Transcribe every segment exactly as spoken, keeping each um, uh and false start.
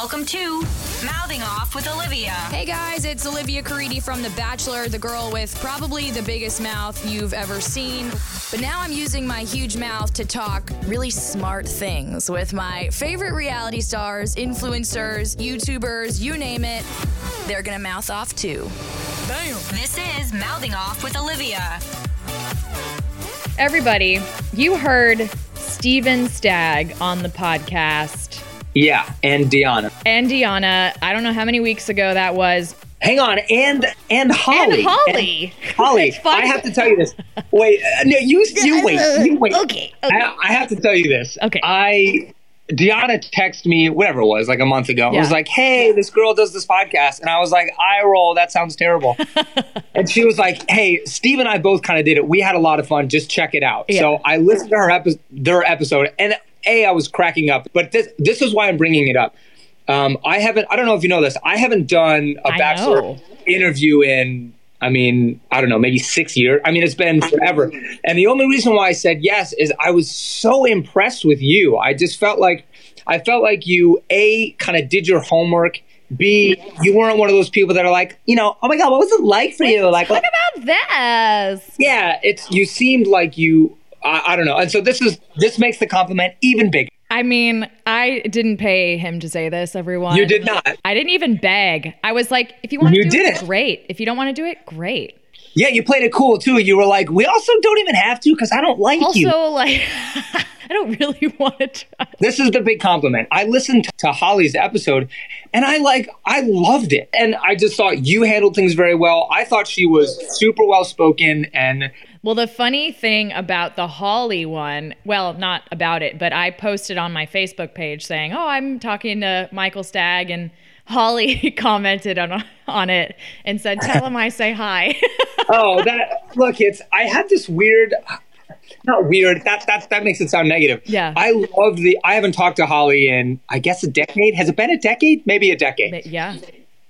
Welcome to Mouthing Off with Olivia. Hey guys, it's Olivia Caridi from The Bachelor, the girl with probably the biggest mouth you've ever seen. But now I'm using my huge mouth to talk really smart things with my favorite reality stars, influencers, YouTubers, you name it. They're gonna mouth off too. Damn. This is Mouthing Off with Olivia. Everybody, you heard Steven Stag on the podcast. Yeah, and Deanna. And Deanna. I don't know how many weeks ago that was. Hang on, and and Holly. And Holly. And Holly, I have to tell you this. Wait, uh, no, you, you wait. You wait. Okay. okay. I, I have to tell you this. Okay. I... Deanna texted me, whatever it was, like a month ago. Yeah. It was like, hey, this girl does this podcast. And I was like, eye roll, that sounds terrible. And she was like, hey, Steve and I both kind of did it. We had a lot of fun. Just check it out. Yeah. So I listened to her epi- their episode. And A, I was cracking up. But this this is why I'm bringing it up. Um, I haven't, I don't know if you know this. I haven't done a I Bachelor know. interview in, I mean, I don't know, maybe six years. I mean, it's been forever. And the only reason why I said yes is I was so impressed with you. I just felt like, I felt like you, A, kind of did your homework. B, you weren't one of those people that are like, you know, oh my God, what was it like for Wait, you? Like, talk about this. Yeah, it's, you seemed like you, I, I don't know. And so this is, this makes the compliment even bigger. I mean, I didn't pay him to say this, everyone. You did not. I didn't even beg. I was like, if you want to do it, great. If you don't want to do it, great. Yeah, you played it cool, too. You were like, we also don't even have to because I don't like you. Also, like, I don't really want to try. This is the big compliment. I listened to Holly's episode, and I, like, I loved it. And I just thought you handled things very well. I thought she was super well-spoken and... Well, the funny thing about the Holly one, well, not about it, but I posted on my Facebook page saying, oh, I'm talking to Michael Stag, and Holly commented on on it and said, tell him I say hi. Oh, that, look, it's, I had this weird, not weird, that, that, that makes it sound negative. Yeah. I love the, I haven't talked to Holly in, I guess, a decade. Has it been a decade? Maybe a decade. Yeah.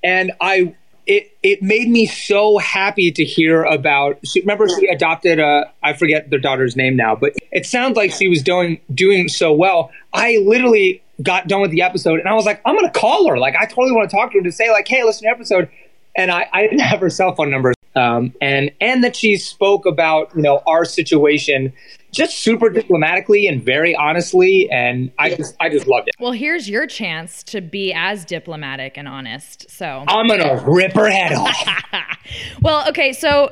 And I... It it made me so happy to hear about. She, remember, she adopted a, I forget their daughter's name now, but it sounds like she was doing doing so well. I literally got done with the episode and I was like, I'm gonna call her. Like, I totally want to talk to her to say like, hey, listen to the episode. And I, I didn't have her cell phone number. Um, and and that she spoke about, you know, our situation just super diplomatically and very honestly, and I just I just loved it. Well, here's your chance to be as diplomatic and honest. So I'm gonna rip her head off. Well, okay, so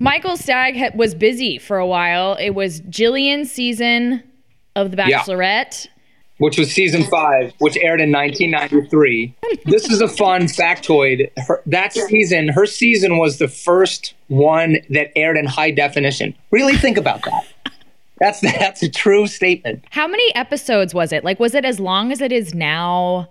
Michael Stag ha- was busy for a while. It was Jillian's season of The Bachelorette. Yeah. Which was season five, which aired in nineteen ninety-three. This is a fun factoid. Her, that season, her season was the first one that aired in high definition. Really think about that. That's that's a true statement. How many episodes was it? Like, was it as long as it is now?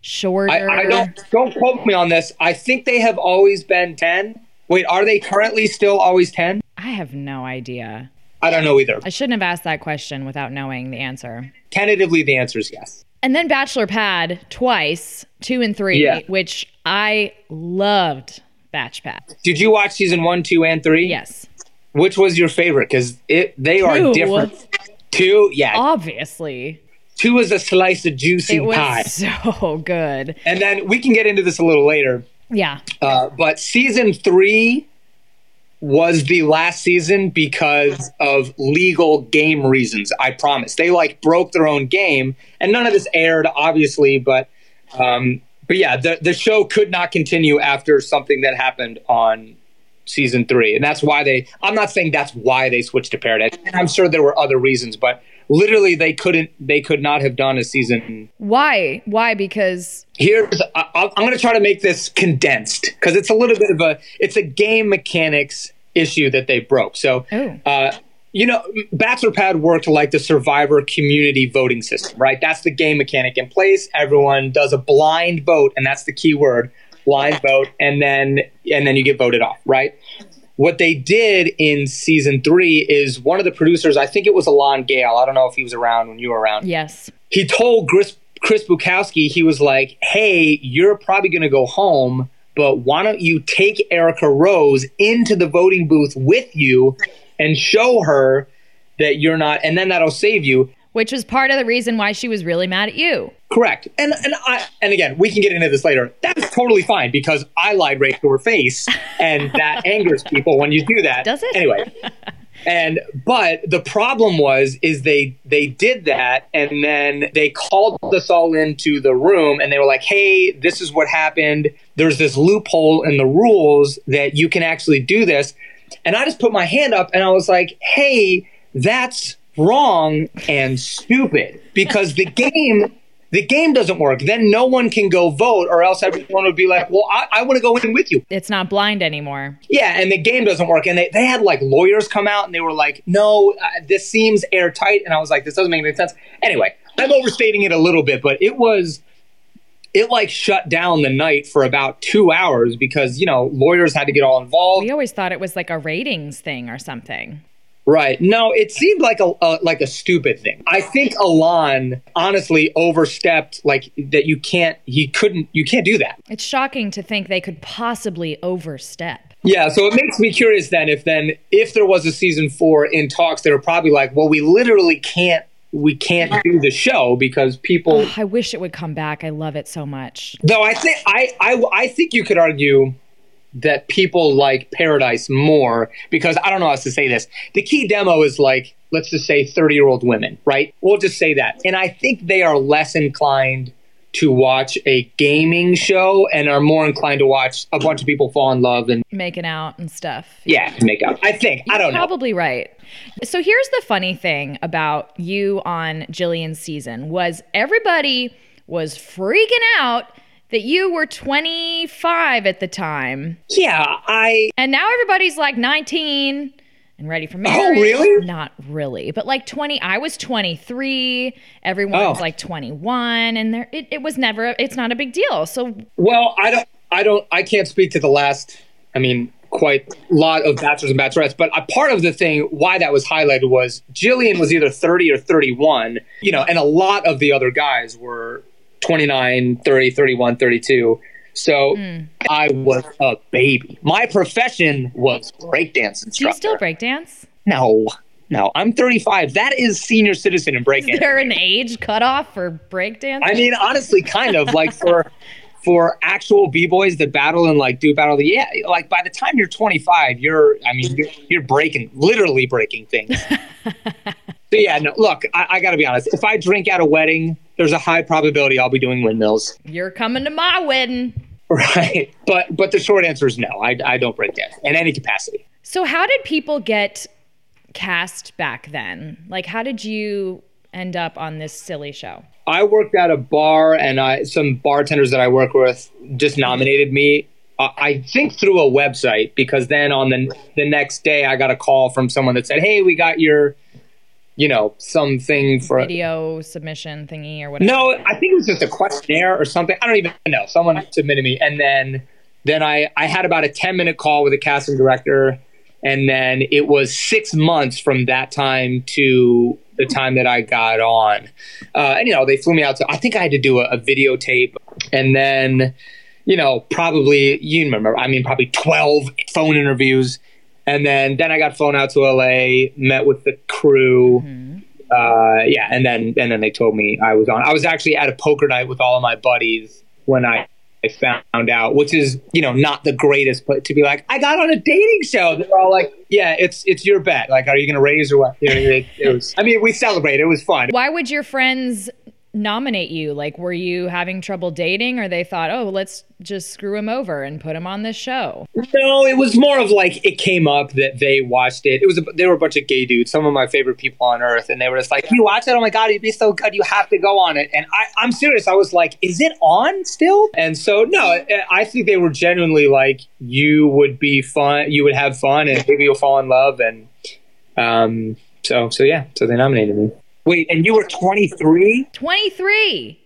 Shorter? I, I don't don't quote me on this. I think they have always been ten. Wait, are they currently still always ten? I have no idea. I don't know either. I shouldn't have asked that question without knowing the answer. Tentatively, the answer is yes. And then Bachelor Pad twice, two and three, yeah. Which I loved Batch Pad. Did you watch season one, two, and three? Yes. Which was your favorite? Because it they two. are different. Two, yeah. Obviously. Two was a slice of juicy pie. It was pie. so good. And then we can get into this a little later. Yeah. Uh, but season three was the last season because of legal game reasons, I promise. They, like, broke their own game, and none of this aired, obviously, but um, but yeah, the, the show could not continue after something that happened on season three, and that's why they, I'm not saying that's why they switched to Paradise. I'm sure there were other reasons, but literally they couldn't, they could not have done a season. Why? Why? Because... Here's, I, I'm going to try to make this condensed because it's a little bit of a, it's a game mechanics issue that they broke. So, oh. uh, you know, Bachelor Pad worked like the Survivor community voting system, right? That's the game mechanic in place. Everyone does a blind vote, and that's the key word, blind vote, and then and then you get voted off, right? What they did in season three is one of the producers, I think it was Alan Gale. I don't know if he was around when you were around. Yes. He told Chris, Chris Bukowski, he was like, hey, you're probably going to go home, but why don't you take Erica Rose into the voting booth with you and show her that you're not, and then that'll save you. which was part of the reason why she was really mad at you. Correct. And and I and again, we can get into this later. That's totally fine because I lied right to her face, and that angers people when you do that. Does it? Anyway. And but the problem was is they they did that, and then they called us all into the room and they were like, hey, this is what happened. There's this loophole in the rules that you can actually do this. And I just put my hand up and I was like, hey, that's wrong and stupid because the game the game doesn't work. Then no one can go vote, or else everyone would be like, well, I, I want to go in with you. It's not blind anymore. Yeah, and the game doesn't work. And they, they had like lawyers come out and they were like, no, uh, this seems airtight. And I was like, this doesn't make any sense. Anyway, I'm overstating it a little bit, but it was, it like shut down the night for about two hours because, you know, lawyers had to get all involved. We always thought it was like a ratings thing or something. Right. No, it seemed like a, a like a stupid thing. I think Alan honestly overstepped, like that you can't, he couldn't, you can't do that. It's shocking to think they could possibly overstep. Yeah. So it makes me curious then if then if there was a season four in talks, they were probably like, well, we literally can't. We can't do the show because people. Oh, I wish it would come back. I love it so much. Though I think I, I, I think you could argue that people like Paradise more because I don't know how else to say this. The key demo is like, let's just say thirty year old women, right? We'll just say that. And I think they are less inclined to watch a gaming show and are more inclined to watch a bunch of people fall in love and making out and stuff. Yeah, make out. I think. You're I don't know. You're probably right. So here's the funny thing about you on Jillian's season was everybody was freaking out that you were twenty-five at the time. Yeah, I... And now everybody's like nineteen and ready for marriage. Oh, really? Not really. But like twenty, I was twenty-three. Everyone oh. was like twenty-one. And there, it, it was never, it's not a big deal. So... Well, I don't, I don't, I can't speak to the last, I mean, quite a lot of bachelors and bachelorettes. But a part of the thing why that was highlighted was Jillian was either thirty or thirty-one, you know, and a lot of the other guys were twenty-nine, thirty, thirty-one, thirty-two. So mm. I was a baby. My profession was breakdance instructor. Do you still breakdance? No, no. I'm thirty-five. That is senior citizen in breakdance. Is there an age cutoff for breakdance? I mean, honestly, kind of. Like for for actual b-boys that battle and like do battle, yeah. Like by the time you're twenty-five, you're, I mean, you're, you're breaking, literally breaking things. So yeah, no, look, I, I got to be honest. If I drink at a wedding, there's a high probability I'll be doing windmills. You're coming to my wedding. Right. But but the short answer is no. I, I don't break that in any capacity. So how did people get cast back then? Like, how did you end up on this silly show? I worked at a bar, and I, some bartenders that I work with just nominated me, uh, I think through a website, because then on the, the next day I got a call from someone that said, hey, we got your... you know, something for video submission thingy or whatever. No, I think it was just a questionnaire or something. I don't even know. Someone submitted me. And then then I, I had about a ten minute call with a casting director. And then it was six months from that time to the time that I got on. Uh, and, you know, they flew me out to, I think I had to do a, a videotape. And then, you know, probably, you remember, I mean, probably twelve phone interviews. And then, then I got flown out to L A, met with the crew, mm-hmm. uh, yeah, and then and then they told me I was on. I was actually at a poker night with all of my buddies when I, I found out, which is, you know, not the greatest, but to be like, I got on a dating show. They're all like, yeah, it's it's your bet. Like, are you going to raise or what? You know, it, it was. I mean, we celebrated. It was fun. Why would your friends nominate you? Like, were you having trouble dating, or they thought, oh, let's just screw him over and put him on this show? No, it was more of like it came up that they watched it. It was a, they were a bunch of gay dudes, some of my favorite people on earth, and they were just like, you watch it? Oh my God, it'd be so good. You have to go on it. And I, I'm serious. I was like, is it on still? And so no, I think they were genuinely like, you would be fun, you would have fun, and maybe you'll fall in love. And um, so so yeah, so they nominated me. Wait, and you were twenty-three? twenty-three.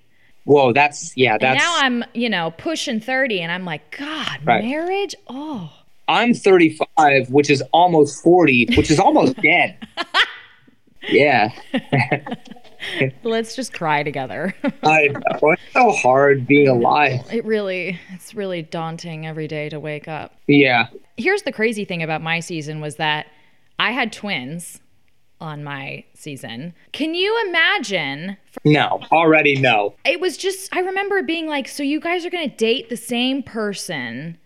Whoa, that's, yeah, that's... And now I'm, you know, pushing thirty, and I'm like, God, right. Marriage? Oh. I'm thirty-five, which is almost forty, which is almost dead. Yeah. Let's just cry together. I know. It's so hard being alive. It really, it's really daunting every day to wake up. Yeah. Here's the crazy thing about my season was that I had twins on my season. Can you imagine? No, already no. It was just, I remember being like, so you guys are going to date the same person?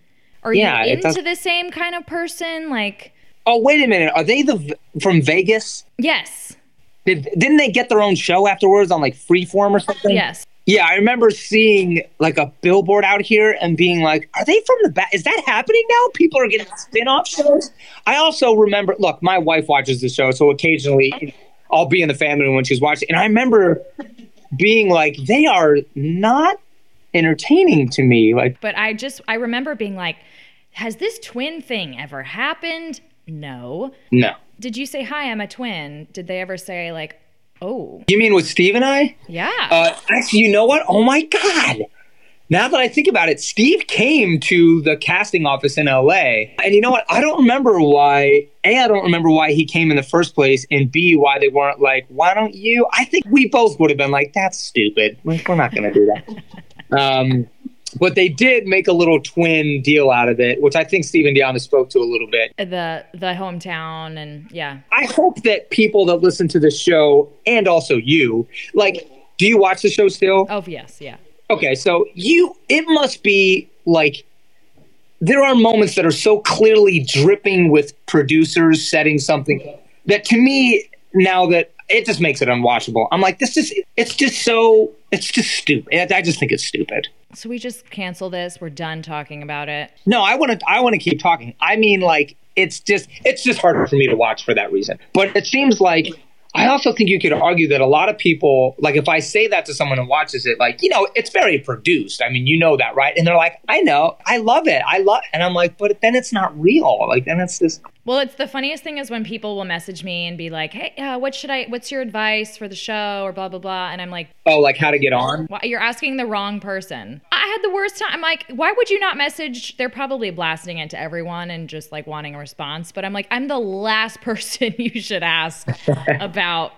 Are yeah, you into the same kind of person? Like, oh, wait a minute. Are they the from Vegas? Yes. Did, didn't they get their own show afterwards on like Freeform or something? Yes. Yeah, I remember seeing like a billboard out here and being like, are they from the back? Is that happening now? People are getting spin-off shows? I also remember, look, my wife watches the show, so occasionally I'll be in the family when she's watching. And I remember being like, they are not entertaining to me. Like, But I just, I remember being like, has this twin thing ever happened? No. No. Did you say, hi, I'm a twin? Did they ever say like, oh. You mean with Steve and I? Yeah. Uh, actually, you know what? Oh, my God. Now that I think about it, Steve came to the casting office in L A. And you know what? I don't remember why. A, I don't remember why he came in the first place. And B, why they weren't like, why don't you? I think we both would have been like, that's stupid. We're not going to do that. um, but they did make a little twin deal out of it, which I think Steve and Deanna spoke to a little bit. The the hometown and yeah. I hope that people that listen to the show and also you, like, do you watch the show still? Oh, yes. Yeah. Okay. So you, it must be like, there are moments that are so clearly dripping with producers setting something that to me, now that it just makes it unwatchable. I'm like, this is, it's just so, it's just stupid. I just think it's stupid. So we just cancel this. We're done talking about it. No, I want to I want to keep talking. I mean, like, it's just it's just harder for me to watch for that reason. But it seems like I also think you could argue that a lot of people, like if I say that to someone who watches it, like, you know, it's very produced. I mean, you know that, right? And they're like, I know. I love it. I love it. And I'm like, but then it's not real. Like, then it's just. Well, it's the funniest thing is when people will message me and be like, hey, uh, what should I, what's your advice for the show or blah, blah, blah. And I'm like, oh, like how to get on? You're asking the wrong person. I had the worst time. I'm like, why would you not message? They're probably blasting it to everyone and just like wanting a response. But I'm like, I'm the last person you should ask about. About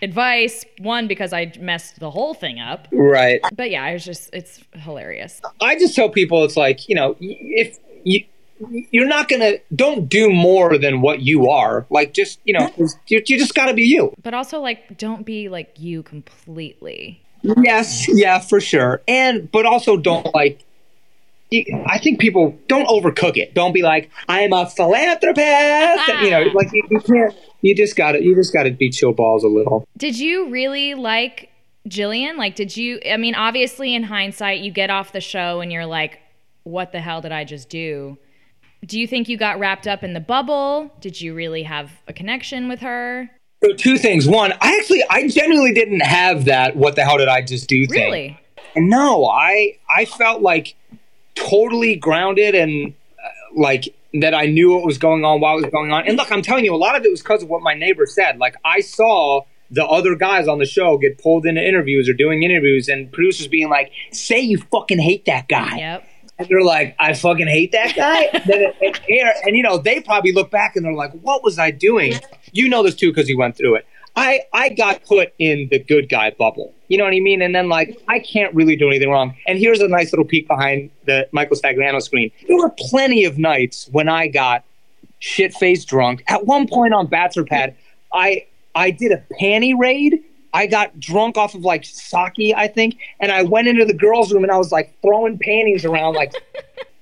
advice, one, because I messed the whole thing up. Right. But yeah, I was just, it's hilarious. I just tell people it's like, you know, if you, you're not going to, don't do more than what you are. Like just, you know, you, you just got to be you. But also like, don't be like you completely. Yes. Yeah, for sure. And, but also don't like, I think people don't overcook it. Don't be like, I'm a philanthropist. Ah. You know, like you, you can't. You just got to. You just got to beat your balls a little. Did you really like Jillian? Like, did you? I mean, obviously, in hindsight, you get off the show and you're like, "What the hell did I just do?" Do you think you got wrapped up in the bubble? Did you really have a connection with her? So two things. One, I actually, I genuinely didn't have that. What the hell did I just do? Thing. Really? And no, I, I felt like. Totally grounded and uh, like that I knew what was going on while it was going on. And look, I'm telling you, a lot of it was because of what my neighbor said. Like I saw the other guys on the show get pulled into interviews or doing interviews and producers being like, say you fucking hate that guy. Yep. And they're like, I fucking hate that guy. and, and, and, and, you know, they probably look back and they're like, what was I doing? You know this too because you went through it. I, I got put in the good guy bubble. You know what I mean? And then, like, I can't really do anything wrong. And here's a nice little peek behind the Michael Stagliano screen. There were plenty of nights when I got shit-faced drunk. At one point on Bachelor Pad, I I did a panty raid. I got drunk off of, like, sake, I think. And I went into the girls' room, and I was, like, throwing panties around. like,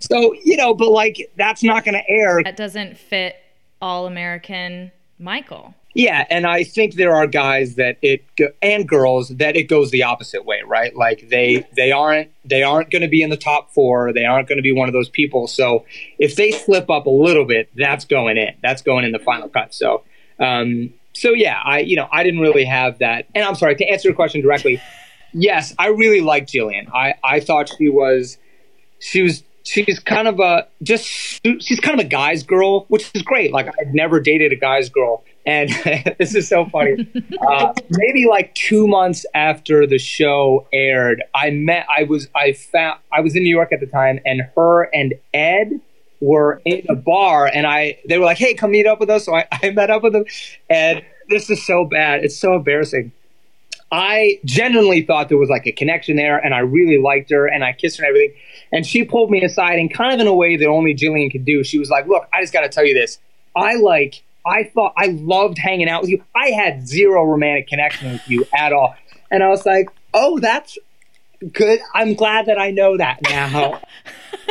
So, you know, but, like, that's not going to air. That doesn't fit all-American Michael. Yeah, and I think there are guys that it and girls that it goes the opposite way, right? Like they they aren't they aren't going to be in the top four. They aren't going to be one of those people. So if they slip up a little bit, that's going in. That's going in the final cut. So um, so yeah, I you know I didn't really have that. And I'm sorry to answer your question directly. Yes, I really liked Jillian. I I thought she was she was. She's kind of a just she's kind of a guy's girl, which is great. Like I've never dated a guy's girl. And this is so funny. Uh, maybe like two months after the show aired, I met I was I found I was in New York at the time, and her and Ed were in a bar, and I they were like, hey, come meet up with us. So I, I met up with them. And this is so bad. It's so embarrassing. I genuinely thought there was like a connection there, and I really liked her, and I kissed her and everything. And she pulled me aside, and kind of in a way that only Jillian could do. She was like, look, I just got to tell you this. I like I thought I loved hanging out with you. I had zero romantic connection with you at all. And I was like, oh, that's good. I'm glad that I know that now.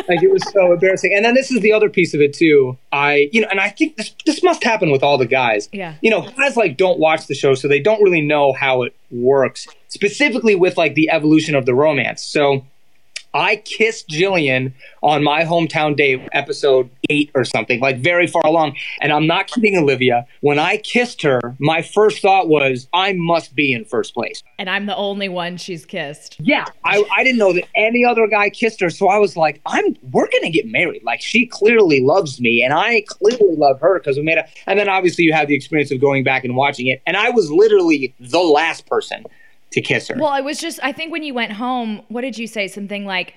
Like, it was so embarrassing. And then this is the other piece of it, too. I, you know, and I think this this must happen with all the guys. Yeah. You know, guys, like, don't watch the show, so they don't really know how it works, specifically with, like, the evolution of the romance. So I kissed Jillian on My Hometown Date, episode eight or something, like, very far along. And I'm not kidding, Olivia. When I kissed her, my first thought was, I must be in first place. And I'm the only one she's kissed. Yeah. I, I didn't know that any other guy kissed her. So I was like, I'm, we're going to get married. Like, she clearly loves me, and I clearly love her, because we made a, and then obviously you have the experience of going back and watching it. And I was literally the last person to kiss her. Well, I was just, I think when you went home, what did you say? Something like,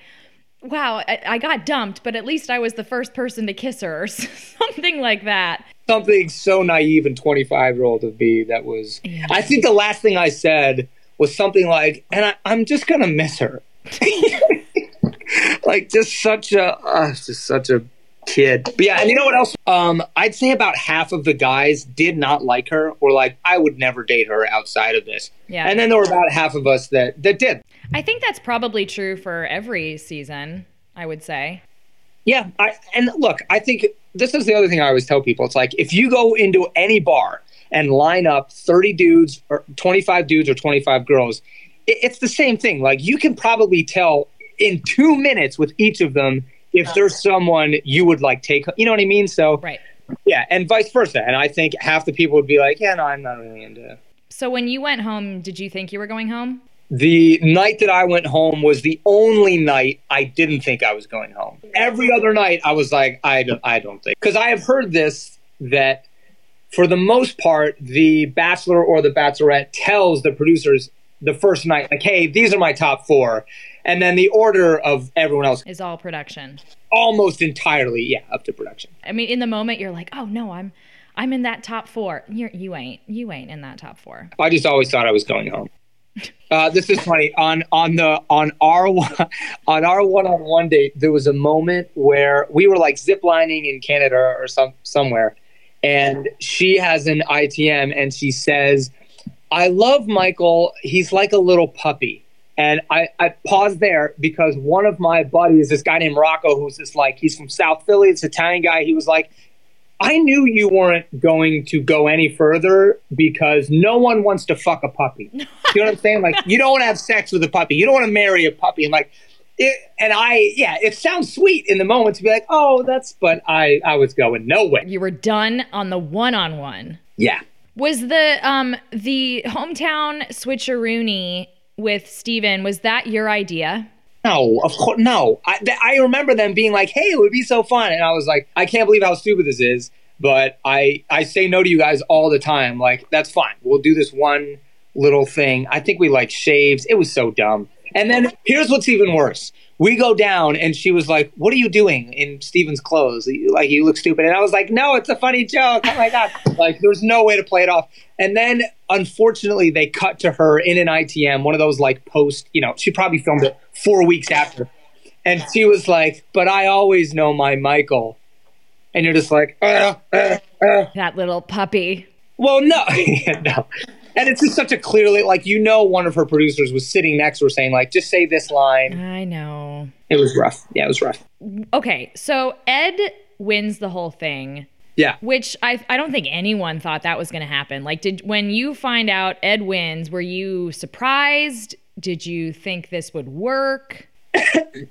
wow, I, I got dumped, but at least I was the first person to kiss her, or something like that. Something so naive and twenty-five year old of me that was, yeah. I think the last thing I said was something like, and I, I'm just going to miss her. Like, just such a, uh, just such a kid. But yeah, and you know what else? Um, I'd say about half of the guys did not like her, or like, I would never date her outside of this. Yeah. And then there were about half of us that, that did. I think that's probably true for every season, I would say. Yeah. I, and look, I think this is the other thing I always tell people. It's like, if you go into any bar and line up thirty dudes or twenty-five dudes or twenty-five girls, it, it's the same thing. Like, you can probably tell in two minutes with each of them if there's someone you would like take, you know what I mean? So, right. Yeah, and vice versa. And I think half the people would be like, yeah, no, I'm not really into it. So when you went home, did you think you were going home? The night that I went home was the only night I didn't think I was going home. Every other night I was like, I don't, I don't think. Because I have heard this, that for the most part, the Bachelor or the Bachelorette tells the producers the first night, like, hey, these are my top four. And then the order of everyone else is all production. Almost entirely, yeah, up to production. I mean, in the moment, you're like, oh, no, I'm I'm in that top four. You're, you ain't. You ain't in that top four. I just always thought I was going home. Uh, this is funny. On on the on our on our one-on-one date, there was a moment where we were, like, ziplining in Canada or some somewhere. And she has an I T M, and she says, I love Michael. He's like a little puppy. And I, I paused there because one of my buddies, this guy named Rocco, who's this, like, he's from South Philly, this Italian guy, he was like, I knew you weren't going to go any further because no one wants to fuck a puppy. You know what I'm saying? Like, you don't want to have sex with a puppy. You don't want to marry a puppy. And, like, it, and I, yeah, it sounds sweet in the moment to be like, oh, that's, but I, I was going nowhere. You were done on the one-on-one. Yeah. Was the, um, the hometown switcheroony with Steven, was that your idea? No, of course, no. I, th- I remember them being like, hey, it would be so fun. And I was like, I can't believe how stupid this is, but I, I say no to you guys all the time. Like, that's fine. We'll do this one little thing. I think we, like, shaves. It was so dumb. And then here's what's even worse. We go down and she was like, what are you doing in Steven's clothes? Like, you look stupid. And I was like, no, it's a funny joke. Oh, my God. Like, there's no way to play it off. And then, unfortunately, they cut to her in an I T M, one of those, like, post, you know, she probably filmed it four weeks after. And she was like, but I always know my Michael. And you're just like, uh, uh, uh. That little puppy. Well, no. Yeah, no. And it's just such a clearly, like, you know, one of her producers was sitting next to her saying, like, just say this line. I know. It was rough. Yeah, it was rough. Okay. So Ed wins the whole thing. Yeah. Which I I don't think anyone thought that was going to happen. Like, did when you find out Ed wins, were you surprised? Did you think this would work?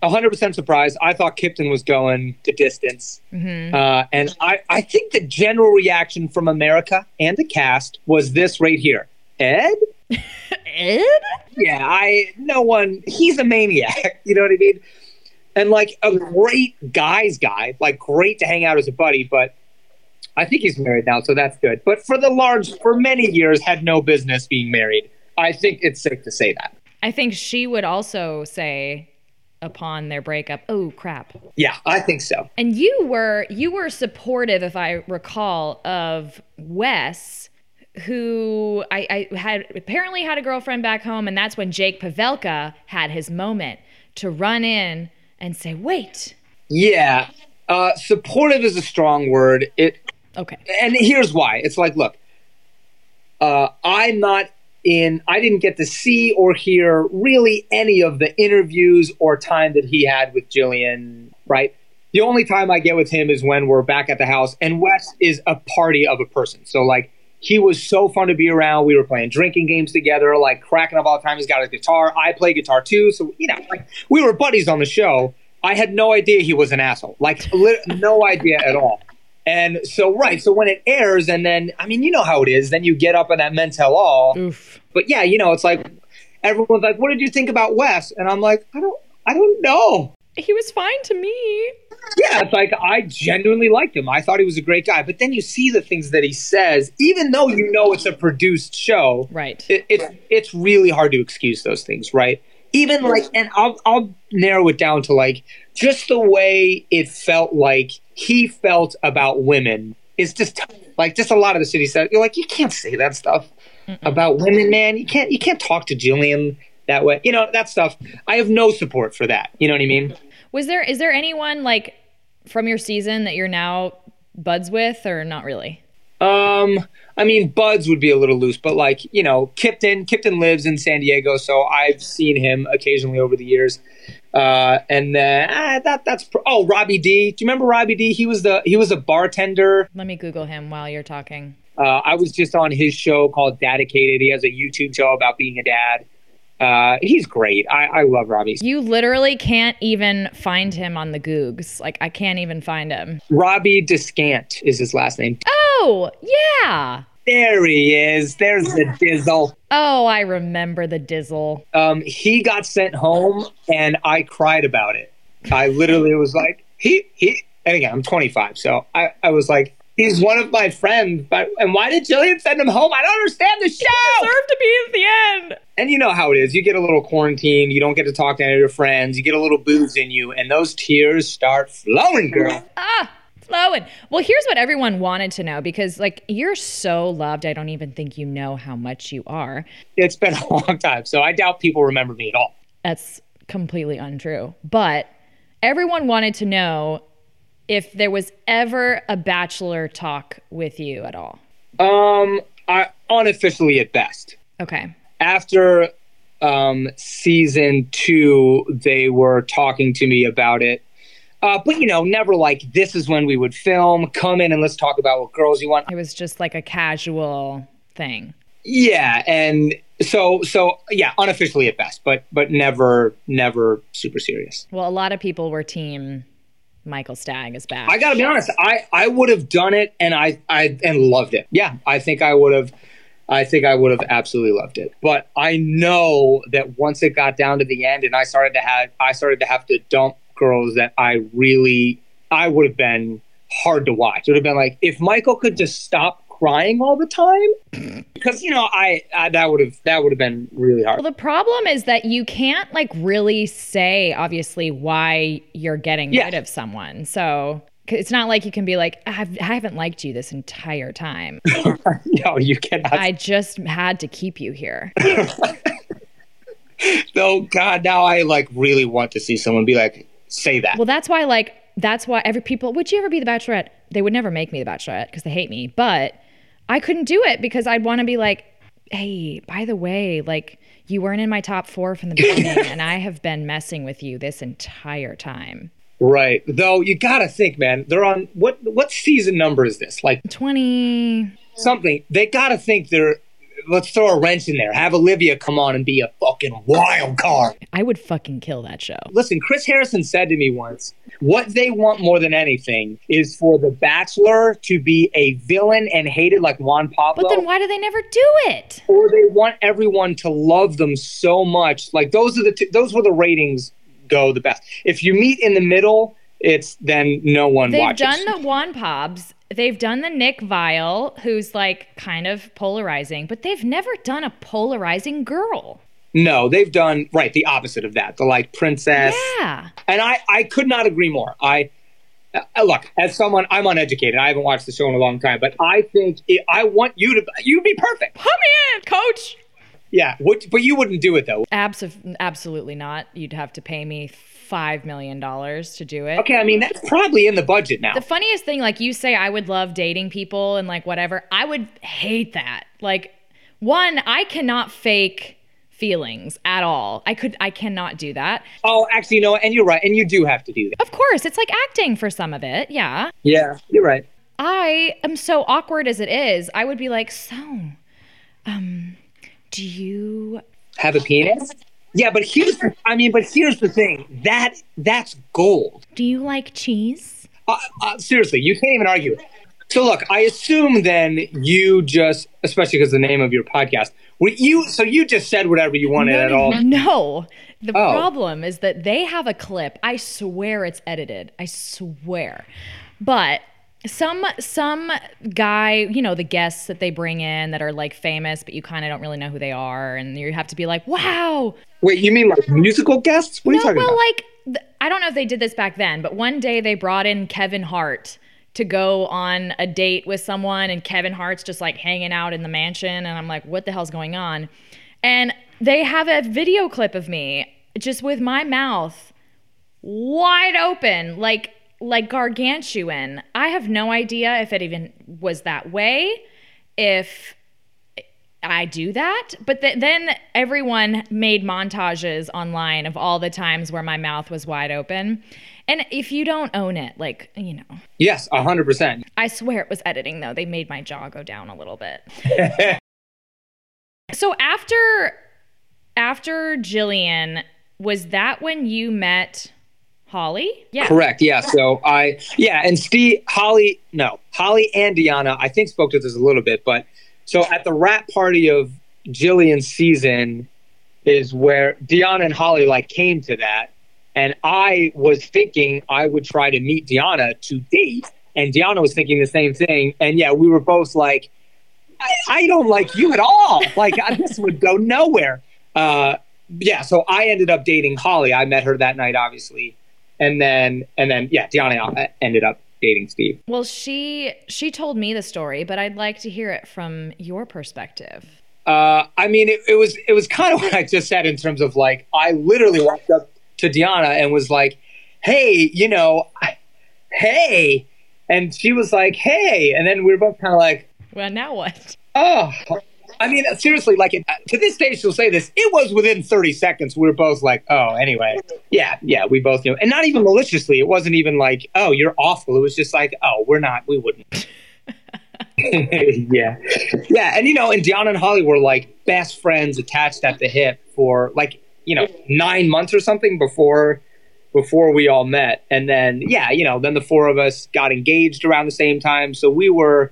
one hundred percent surprised. I thought Kipton was going the distance. Mm-hmm. Uh, and I, I think the general reaction from America and the cast was this right here. Ed? Ed? Yeah, I, no one, he's a maniac. You know what I mean? And, like, a great guy's guy, like, great to hang out as a buddy, but I think he's married now, so that's good. But for the large, for many years, had no business being married. I think it's safe to say that. I think she would also say upon their breakup, oh, crap. Yeah, I think so. And you were you were supportive, if I recall, of Wes, who I, I had apparently had a girlfriend back home, and that's when Jake Pavelka had his moment to run in and say, wait. Yeah, uh, supportive is a strong word. It Okay. And here's why. It's like, look, uh, I'm not in, I didn't get to see or hear really any of the interviews or time that he had with Jillian, right? The only time I get with him is when we're back at the house, and Wes is a party of a person. So like, he was so fun to be around. We were playing drinking games together, like cracking up all the time. He's got a guitar. I play guitar too. So, you know, like, we were buddies on the show. I had no idea he was an asshole. Like, li- no idea at all. And so, right. So when it airs, and then, I mean, you know how it is. Then you get up in that men tell all. Oof. But yeah, you know, it's like, everyone's like, what did you think about Wes? And I'm like, I don't, I don't know. He was fine to me. Yeah, it's like, I genuinely liked him. I thought he was a great guy. But then you see the things that he says, even though you know it's a produced show. Right. It, it's right. It's really hard to excuse those things, right? Even like, and I'll I'll narrow it down to like, just the way it felt like he felt about women is just like, just a lot of the city stuff. You're like, you can't say that stuff Mm-mm. about women, man. You can't you can't talk to Jillian that way. You know, that stuff. I have no support for that. You know what I mean? Was there, is there anyone like from your season that you're now buds with, or not really? Um, I mean, buds would be a little loose, but like, you know, Kipton, Kipton lives in San Diego. So I've seen him occasionally over the years. Uh, and then ah, that, that's, pr- oh, Robbie D. Do you remember Robbie D? He was the, he was a bartender. Let me Google him while you're talking. Uh, I was just on his show called Dedicated. He has a YouTube show about being a dad. Uh, he's great. I, I love Robbie. You literally can't even find him on the Googs. Like, I can't even find him. Robbie Descant is his last name. Oh, yeah. There he is. There's the Dizzle. Oh, I remember the Dizzle. Um, he got sent home, and I cried about it. I literally was like, he, he, and again, I'm twenty-five, so I, I was like, he's one of my friends, but and why did Jillian send him home? I don't understand the show. He deserved to be at the end. And you know how it is. You get a little quarantine. You don't get to talk to any of your friends. You get a little booze in you, and those tears start flowing, girl. Ah, flowing. Well, here's what everyone wanted to know, because, like, you're so loved. I don't even think you know how much you are. It's been a long time, so I doubt people remember me at all. That's completely untrue. But everyone wanted to know if there was ever a bachelor talk with you at all. Um, I, unofficially at best. Okay. After um, season two, they were talking to me about it. Uh, but, you know, never like, this is when we would film. Come in and let's talk about what girls you want. It was just like a casual thing. Yeah. And so, so yeah, unofficially at best, but but never, never super serious. Well, a lot of people were team Michael Stag is back. I gotta be honest, I, I would have done it, and I, I and loved it. Yeah, I think I would have, I think I would have absolutely loved it. But I know that once it got down to the end, and I started to have, I started to have to dump girls that I really, I would have been hard to watch. It would have been like, if Michael could just stop crying all the time, because you know, I, I that would have that would have been really hard. Well, the problem is that you can't like really say obviously why you're getting yeah. rid of someone. So it's not like you can be like, I've, I haven't liked you this entire time. No, you cannot. I just had to keep you here. Oh God, now I like really want to see someone be like, say that. Well, that's why like that's why every people would you ever be the Bachelorette? They would never make me the Bachelorette because they hate me, but I couldn't do it because I'd want to be like, hey, by the way, like you weren't in my top four from the beginning and I have been messing with you this entire time. Right. Though you got to think, man, they're on what, what season number is this? Like twenty something. They got to think they're, let's throw a wrench in there. Have Olivia come on and be a fucking wild card. I would fucking kill that show. Listen, Chris Harrison said to me once, what they want more than anything is for The Bachelor to be a villain and hated like Juan Pablo. But then why do they never do it? Or they want everyone to love them so much. Like those are the t- those were the ratings go the best. If you meet in the middle, it's then no one They've watches. They've done the Juan Pobs. They've done the Nick Vial, who's like kind of polarizing, but they've never done a polarizing girl. No, they've done, right, the opposite of that. The like princess. Yeah. And I, I could not agree more. I, uh, look, as someone, I'm uneducated. I haven't watched the show in a long time, but I think it, I want you to, you'd be perfect. Put me in, coach. Yeah, what, but you wouldn't do it though. Abso- absolutely not. You'd have to pay me five million dollars to do it. Okay, I mean, that's probably in the budget now. The funniest thing, like you say, I would love dating people and like whatever. I would hate that. Like, one, I cannot fake feelings at all. I could, I cannot do that. Oh, actually, you know, and you're right. And you do have to do that. Of course. It's like acting for some of it. Yeah. Yeah, you're right. I am so awkward as it is. I would be like, so, um, do you have a penis? Yeah, but here's, the, I mean, but here's the thing. That, that's gold. Do you like cheese? Uh, uh, seriously, you can't even argue it. So look, I assume then you just, especially because the name of your podcast, were you, so you just said whatever you wanted no, at all? No, the oh. problem is that they have a clip. I swear it's edited. I swear. But some some guy, you know, the guests that they bring in that are like famous, but you kind of don't really know who they are, and you have to be like, wow. Wait, you mean like musical guests? What no, are you talking well, about? Well, like, I don't know if they did this back then, but one day they brought in Kevin Hart to go on a date with someone, and Kevin Hart's just like hanging out in the mansion, and I'm like, what the hell's going on? And they have a video clip of me just with my mouth wide open, like like gargantuan. I have no idea if it even was that way, if I do that. But th- then everyone made montages online of all the times where my mouth was wide open. And if you don't own it, like, you know. Yes, one hundred percent. I swear it was editing, though. They made my jaw go down a little bit. So after, after Jillian, was that when you met Holly? Yeah. Correct, yeah. So I, yeah, and Steve, Holly, no. Holly and Deanna, I think, spoke to this a little bit. But so at the wrap party of Jillian's season is where Deanna and Holly, like, came to that. And I was thinking I would try to meet Deanna to date. And Deanna was thinking the same thing. And yeah, we were both like, I, I don't like you at all. Like, I, this would go nowhere. Uh, yeah, so I ended up dating Holly. I met her that night, obviously. And then, and then, yeah, Deanna ended up dating Steve. Well, she she told me the story, but I'd like to hear it from your perspective. Uh, I mean, it, it was it was kind of what I just said in terms of like, I literally walked up to Deanna and was like, hey, you know, I, hey. And she was like, hey. And then we were both kind of like, well, now what? Oh, I mean, seriously, like it, to this day, she'll say this. It was within thirty seconds. We were both like, oh, anyway. Yeah, yeah, we both knew. And not even maliciously. It wasn't even like, oh, you're awful. It was just like, oh, we're not, we wouldn't. Yeah. Yeah. And, you know, and Deanna and Holly were like best friends attached at the hip for like, you know, nine months or something before before we all met. And then, yeah, you know, then the four of us got engaged around the same time. So we were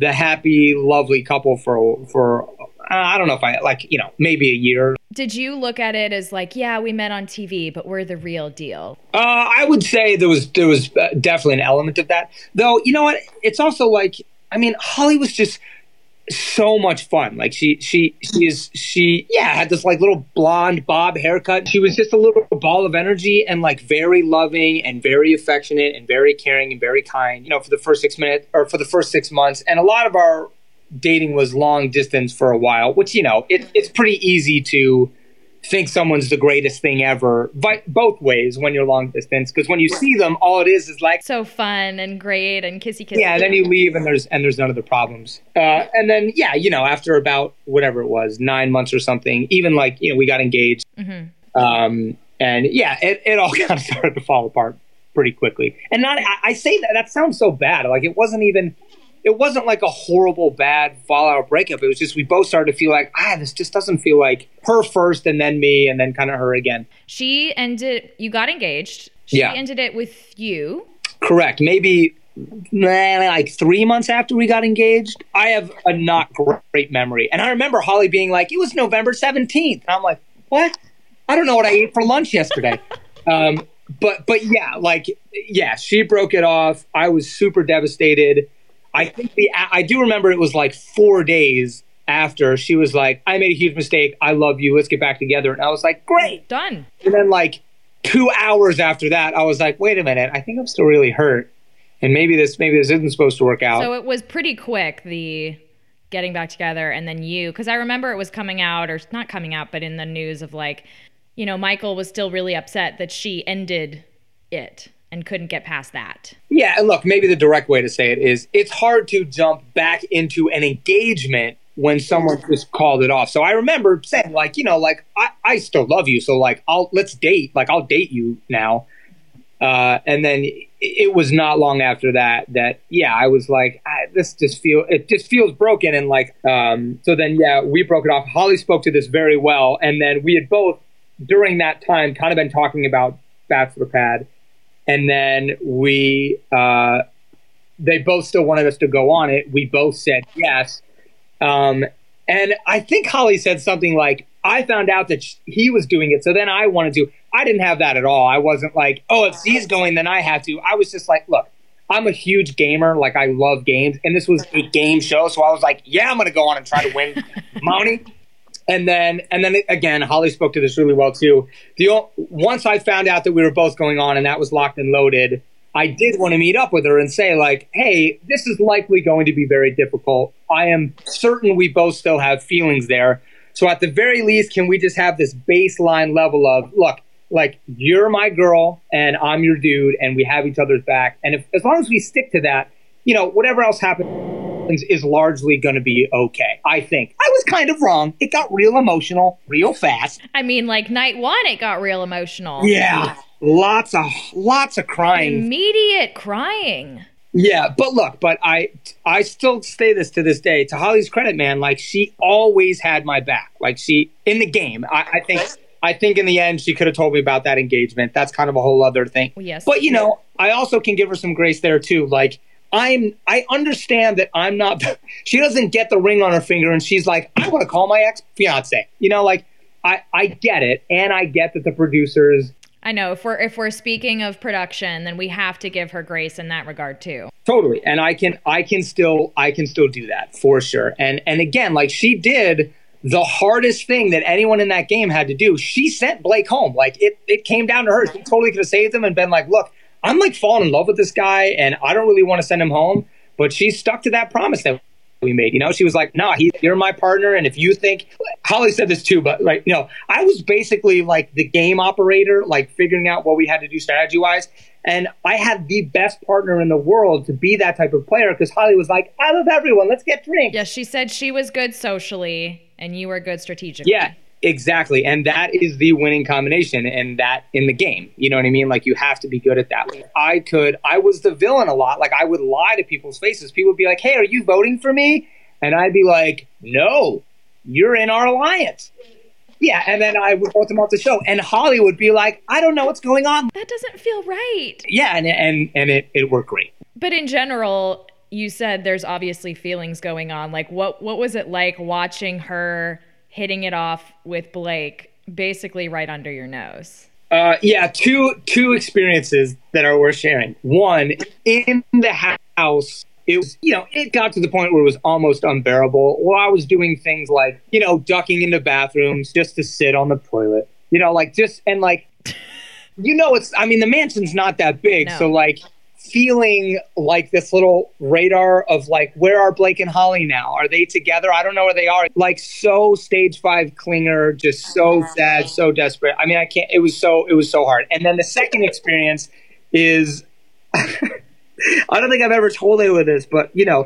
the happy, lovely couple for, for uh, I don't know if I, like, you know, maybe a year. Did you look at it as like, yeah, we met on T V, but we're the real deal? Uh, I would say there was, there was definitely an element of that. Though, you know what? It's also like, I mean, Holly was just so much fun. Like she, she, she is, she, yeah, had this like little blonde bob haircut. She was just a little ball of energy and like very loving and very affectionate and very caring and very kind, you know, for the first six minutes or for the first six months. And a lot of our dating was long distance for a while, which, you know, it, it's pretty easy to think someone's the greatest thing ever, but both ways when you're long distance, because when you see them, all it is is like so fun and great and kissy kissy. Yeah, and then you leave and there's and there's none of the problems. Uh, and then yeah, you know, after about whatever it was, nine months or something, even like you know, we got engaged, mm-hmm. um, and yeah, it, it all kind of started to fall apart pretty quickly. And not I, I say that that sounds so bad, like it wasn't even. It wasn't like a horrible, bad fallout breakup. It was just we both started to feel like, ah, this just doesn't feel like her first and then me and then kind of her again. She ended, you got engaged. She yeah. ended it with you. Correct. Maybe like three months after we got engaged. I have a not great memory. And I remember Holly being like, it was November seventeenth. And I'm like, what? I don't know what I ate for lunch yesterday. um, but but yeah, like, yeah, she broke it off. I was super devastated. I think the I do remember it was like four days after she was like, I made a huge mistake. I love you. Let's get back together. And I was like, great. Done. And then like two hours after that, I was like, wait a minute. I think I'm still really hurt. And maybe this maybe this isn't supposed to work out. So it was pretty quick, the getting back together and then you. Because I remember it was coming out or not coming out, but in the news of like, you know, Michael was still really upset that she ended it and couldn't get past that. Yeah, and look, maybe the direct way to say it is it's hard to jump back into an engagement when someone just called it off. So I remember saying, like, you know, like, I, I still love you. So, like, I'll let's date. Like, I'll date you now. Uh, and then it, it was not long after that that, yeah, I was like, I, this just feel it just feels broken. And, like, um, so then, yeah, we broke it off. Holly spoke to this very well. And then we had both, during that time, kind of been talking about Bachelor Pad. And then we, uh, they both still wanted us to go on it. We both said yes. Um, and I think Holly said something like, I found out that sh- he was doing it, so then I wanted to. I didn't have that at all. I wasn't like, oh, if he's going, then I have to. I was just like, look, I'm a huge gamer. Like, I love games. And this was a game show. So I was like, yeah, I'm going to go on and try to win money. And then, and then again, Holly spoke to this really well too. The o- once I found out that we were both going on and that was locked and loaded, I did want to meet up with her and say, like, hey, this is likely going to be very difficult. I am certain we both still have feelings there. So at the very least, can we just have this baseline level of, look, like, you're my girl and I'm your dude and we have each other's back. And if, as long as we stick to that, you know, whatever else happens is largely going to be okay, I think. I was kind of wrong. It got real emotional real fast. I mean, like, night one, it got real emotional. Yeah. Lots of, lots of crying. Immediate crying. Yeah. But look, but I, I still say this to this day, to Holly's credit, man, like, she always had my back. Like, she, in the game, I, I think, I think in the end, she could have told me about that engagement. That's kind of a whole other thing. Well, yes. But, you know, I also can give her some grace there too. Like, I'm, I understand that I'm not, she doesn't get the ring on her finger and she's like, I want to call my ex-fiance. You know, like, I, I get it. And I get that the producers. I know if we're, if we're speaking of production, then we have to give her grace in that regard too. Totally. And I can, I can still, I can still do that for sure. And, and again, like, she did the hardest thing that anyone in that game had to do. She sent Blake home. Like, it, it came down to her. She totally could have saved him and been like, look, I'm like falling in love with this guy and I don't really want to send him home, but she stuck to that promise that we made. You know, she was like, no, nah, he, you're my partner. And if you think, Holly said this too, but like, you know, I was basically like the game operator, like figuring out what we had to do strategy wise. And I had the best partner in the world to be that type of player because Holly was like, I love everyone. Let's get drinks. Yeah. She said she was good socially and you were good strategically. Yeah. Exactly. And that is the winning combination, and that in the game, you know what I mean? Like, you have to be good at that. I could, I was the villain a lot. Like, I would lie to people's faces. People would be like, hey, are you voting for me? And I'd be like, no, you're in our alliance. Yeah. And then I would vote them off the show, and Holly would be like, I don't know what's going on. That doesn't feel right. Yeah. And, and, and it, it worked great. But in general, you said there's obviously feelings going on. Like, what, what was it like watching her hitting it off with Blake basically right under your nose? Uh, yeah, two two experiences that are worth sharing. One, in the house, it was, you know, it got to the point where it was almost unbearable. Well, I was doing things like, you know, ducking into bathrooms just to sit on the toilet, you know, like just, and like, you know, it's, I mean, the mansion's not that big. No. So like, feeling like this little radar of like, where are Blake and Holly now? Are they together? I don't know where they are. Like, so stage five clinger, just so sad, so desperate. I mean, I can't, it was so, it was so hard. And then the second experience is, I don't think I've ever told anyone this, but you know,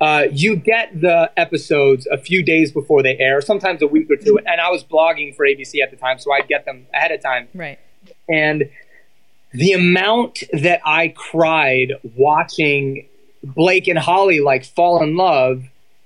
uh, you get the episodes a few days before they air, sometimes a week or two. And I was blogging for A B C at the time, so I'd get them ahead of time. Right. And the amount that I cried watching Blake and Holly like fall in love,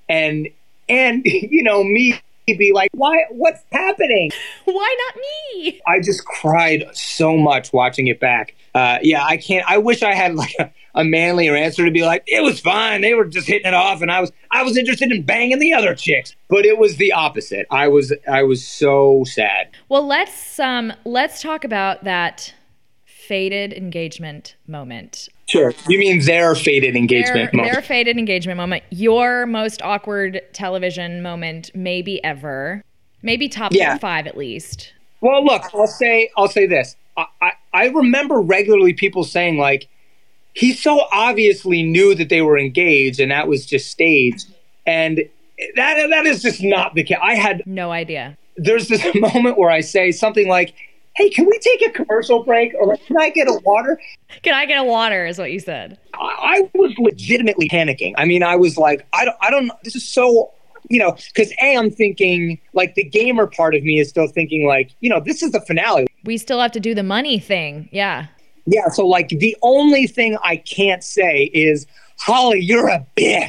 and and you know, me be like, why? What's happening? Why not me? I just cried so much watching it back. Uh, yeah, I can't. I wish I had like a, a manlier answer to be like, it was fine. They were just hitting it off, and I was I was interested in banging the other chicks. But it was the opposite. I was I was so sad. Well, let's um let's talk about that faded engagement moment. Sure. You mean their faded engagement their, moment. Their faded engagement moment. Your most awkward television moment maybe ever. Maybe top yeah. five at least. Well, look, I'll say I'll say this. I, I, I remember regularly people saying like, he so obviously knew that they were engaged and that was just staged. And that that is just not the case. I had no idea. there's this moment where I say something like, hey, can we take a commercial break? Or like, can I get a water? Can I get a water is what you said. I, I was legitimately panicking. I mean, I was like, I don't, I don't, this is so, you know, because A, I'm thinking like the gamer part of me is still thinking like, you know, this is the finale. We still have to do the money thing. Yeah. Yeah. So like the only thing I can't say is, Holly, you're a bitch.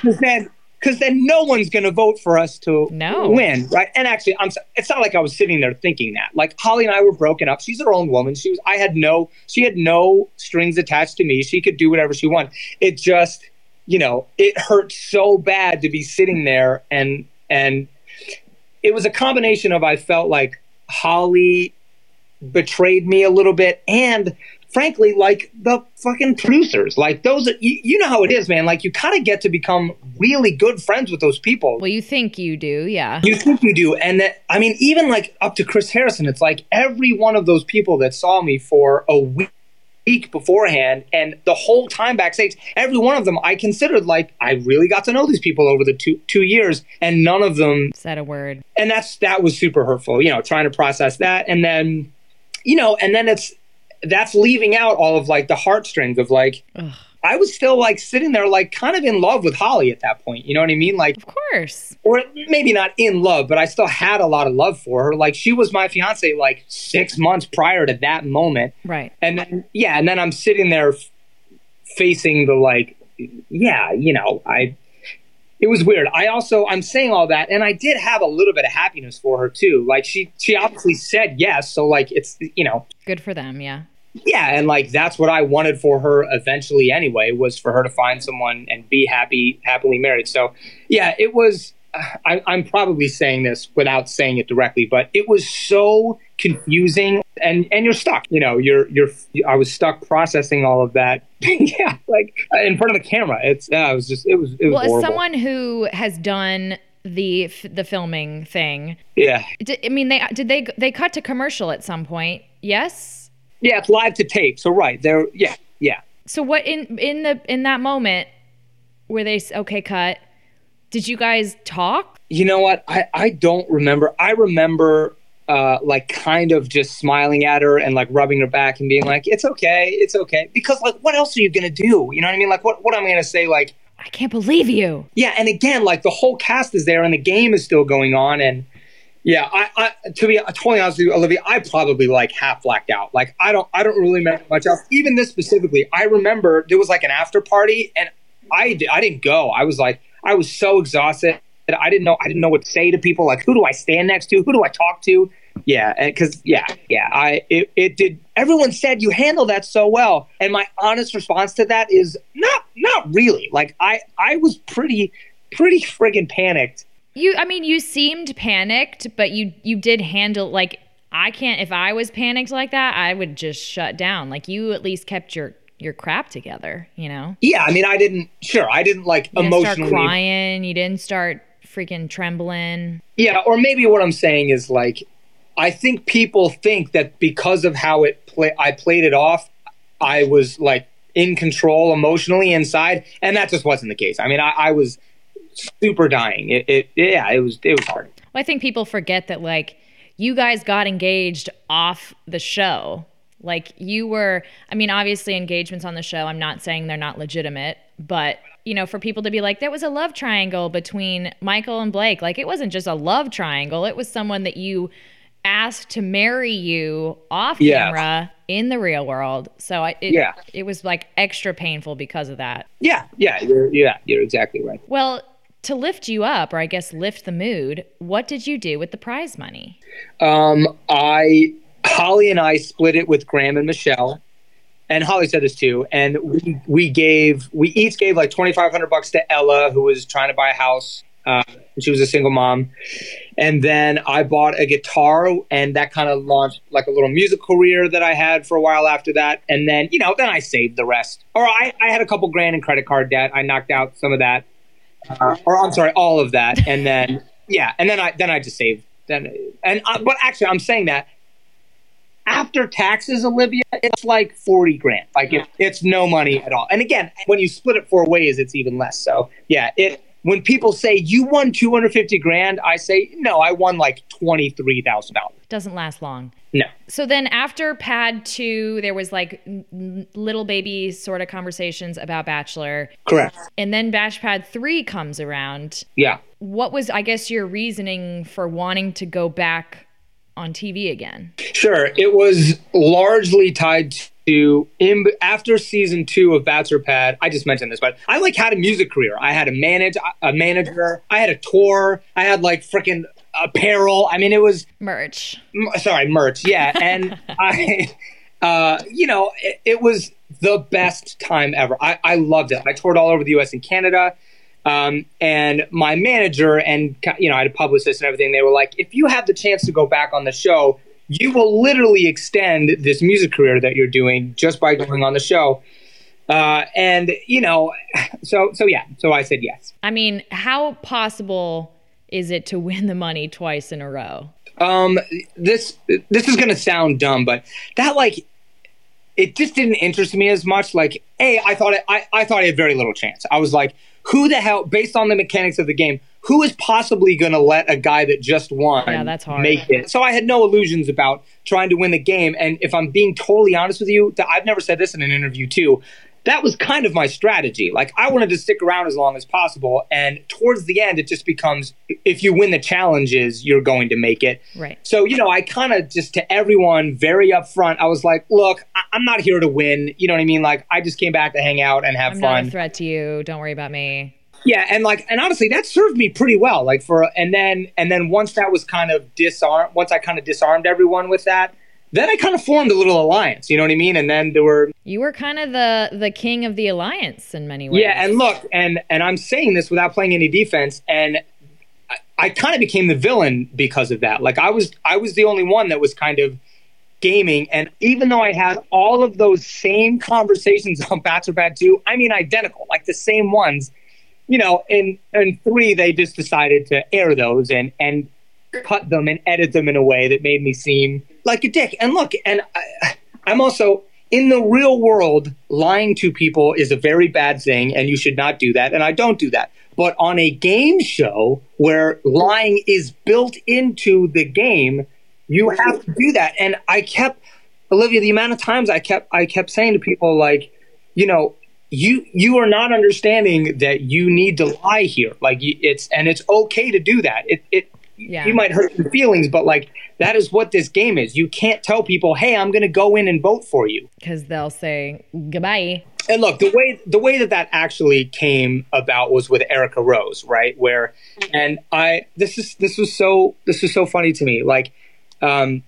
Because then, because then no one's going to vote for us to no. win, right? And actually, I'm. It's not like I was sitting there thinking that. Like, Holly and I were broken up. She's her own woman. She was. I had no. She had no strings attached to me. She could do whatever she wanted. It just, you know, it hurt so bad to be sitting there, and and it was a combination of I felt like Holly betrayed me a little bit, and frankly, like the fucking producers, like those, you, you know how it is, man. Like you kind of get to become really good friends with those people. Well, you think you do. Yeah. You think you do. And that, I mean, even like up to Chris Harrison, it's like every one of those people that saw me for a week, week beforehand and the whole time backstage, every one of them I considered like, I really got to know these people over the two, two years and none of them said a word. And that's, that was super hurtful, you know, trying to process that. And then, you know, and then it's, that's leaving out all of like the heartstrings of like, ugh. I was still like sitting there, like kind of in love with Holly at that point. You know what I mean? Like, of course, or maybe not in love, but I still had a lot of love for her. Like she was my fiance, like six months prior to that moment. Right. And then, yeah. And then I'm sitting there f- facing the like, yeah, you know, I, it was weird. I also, I'm saying all that, and I did have a little bit of happiness for her too. Like she, she obviously said yes. So like, it's, you know, good for them. Yeah. Yeah, and like that's what I wanted for her eventually anyway, was for her to find someone and be happy, happily married. So yeah, it was, I, I'm probably saying this without saying it directly, but it was so confusing and, and you're stuck, you know, you're, you're, I was stuck processing all of that. Yeah, like in front of the camera. It's, uh, it was just, it was, it was well, horrible. As someone who has done the, the filming thing. Yeah. Did, I mean, they, did they, they cut to commercial at some point? Yes. Yeah, it's live to tape. So right there, yeah, yeah. So what in in the in that moment where they okay cut? Did you guys talk? You know what? I I don't remember. I remember uh, like kind of just smiling at her and like rubbing her back and being like, "It's okay, it's okay." Because like, what else are you gonna do? You know what I mean? Like, what what am I gonna say? Like, I can't believe you. Yeah, and again, like the whole cast is there and the game is still going on and. Yeah, I, I to be totally honest with you, Olivia, I probably like half blacked out. Like I don't, I don't really remember much else. Even this specifically, I remember there was like an after party, and I, I didn't go. I was like, I was so exhausted that I didn't know, I didn't know what to say to people. Like, who do I stand next to? Who do I talk to? Yeah, because yeah, yeah, I it, it did. Everyone said you handled that so well, and my honest response to that is not, not really. Like I, I was pretty, pretty friggin' panicked. You, I mean, you seemed panicked, but you, you did handle, like, I can't, if I was panicked like that, I would just shut down. Like, you at least kept your, your crap together, you know? Yeah, I mean, I didn't, sure, I didn't, like, you didn't emotionally. You didn't start crying, you didn't start freaking trembling. Yeah, or maybe what I'm saying is, like, I think people think that because of how it play, I played it off, I was, like, in control emotionally inside, and that just wasn't the case. I mean, I, I was... super dying. It, it, yeah, it was, it was hard. Well, I think people forget that, like, you guys got engaged off the show. Like, you were, I mean, obviously engagements on the show, I'm not saying they're not legitimate, but, you know, for people to be like, there was a love triangle between Michael and Blake. Like, it wasn't just a love triangle. It was someone that you asked to marry you off yeah. camera in the real world. So I, it, yeah. it was, like, extra painful because of that. Yeah, yeah, you're, yeah, you're exactly right. Well, to lift you up, or I guess lift the mood, what did you do with the prize money? Um, I, Holly and I split it with Graham and Michelle, and Holly said this too. And we, we gave, we each gave like twenty-five hundred bucks to Ella, who was trying to buy a house. Uh, she was a single mom. And then I bought a guitar, and that kind of launched like a little music career that I had for a while after that. And then, you know, then I saved the rest. Or I, I had a couple grand in credit card debt. I knocked out some of that. Uh, or I'm sorry, all of that. And then, yeah. And then I, then I just saved then. And, I, but actually I'm saying that after taxes, Olivia, it's like forty grand. Like it, it's no money at all. And again, when you split it four ways, it's even less. So yeah, it, when people say you won two hundred fifty grand, I say, no, I won like twenty-three thousand dollars. Doesn't last long. No. So then after Pad two, there was like little baby sort of conversations about Bachelor. Correct. And then Bash Pad three comes around. Yeah. What was, I guess, your reasoning for wanting to go back on T V again? Sure. It was largely tied to in, after season two of Bachelor Pad. I just mentioned this, but I like had a music career. I had a manage a manager. I had a tour. I had like freaking apparel. I mean, it was merch. M- sorry, merch. Yeah, and I, uh, you know, it, it was the best time ever. I, I loved it. I toured all over the U S and Canada. Um, and my manager and, you know, I had a publicist and everything. They were like, if you have the chance to go back on the show, you will literally extend this music career that you're doing just by going on the show. Uh, and, you know, so, so yeah, so I said yes. I mean, how possible is it to win the money twice in a row? Um, this, this is going to sound dumb, but that like, it just didn't interest me as much. Like, A, I thought it, I, I thought I had very little chance. I was like, who the hell, based on the mechanics of the game, who is possibly going to let a guy that just won yeah, that's hard. make it? So I had no illusions about trying to win the game. And if I'm being totally honest with you, I've never said this in an interview too, that was kind of my strategy. Like, I wanted to stick around as long as possible. And towards the end, it just becomes, if you win the challenges, you're going to make it. Right. So, you know, I kind of just to everyone very upfront, I was like, look, I- I'm not here to win. You know what I mean? Like, I just came back to hang out and have I'm fun. I'm not a threat to you. Don't worry about me. Yeah. And like, and honestly, that served me pretty well. Like for, and then, and then once that was kind of disarmed, once I kind of disarmed everyone with that, then I kind of formed a little alliance, you know what I mean? And then there were... You were kind of the the king of the alliance in many ways. Yeah, and look, and, and I'm saying this without playing any defense, and I, I kind of became the villain because of that. Like, I was I was the only one that was kind of gaming, and even though I had all of those same conversations on Bachelor Pad two, I mean identical, like the same ones, you know, in, in three, they just decided to air those and and cut them and edit them in a way that made me seem... like a dick. And look, and I, I'm also in the real world, lying to people is a very bad thing and you should not do that. And I don't do that. But on a game show where lying is built into the game, you have to do that. And I kept, Olivia, the amount of times I kept, I kept saying to people like, you know, you, you are not understanding that you need to lie here. Like it's, and it's okay to do that. It, it, Yeah. You might hurt your feelings, but like that is what this game is. You can't tell people, "Hey, I'm going to go in and vote for you," because they'll say goodbye. And look, the way the way that that actually came about was with Erica Rose, right? Where, and I this is this was so this was so funny to me. Like, um,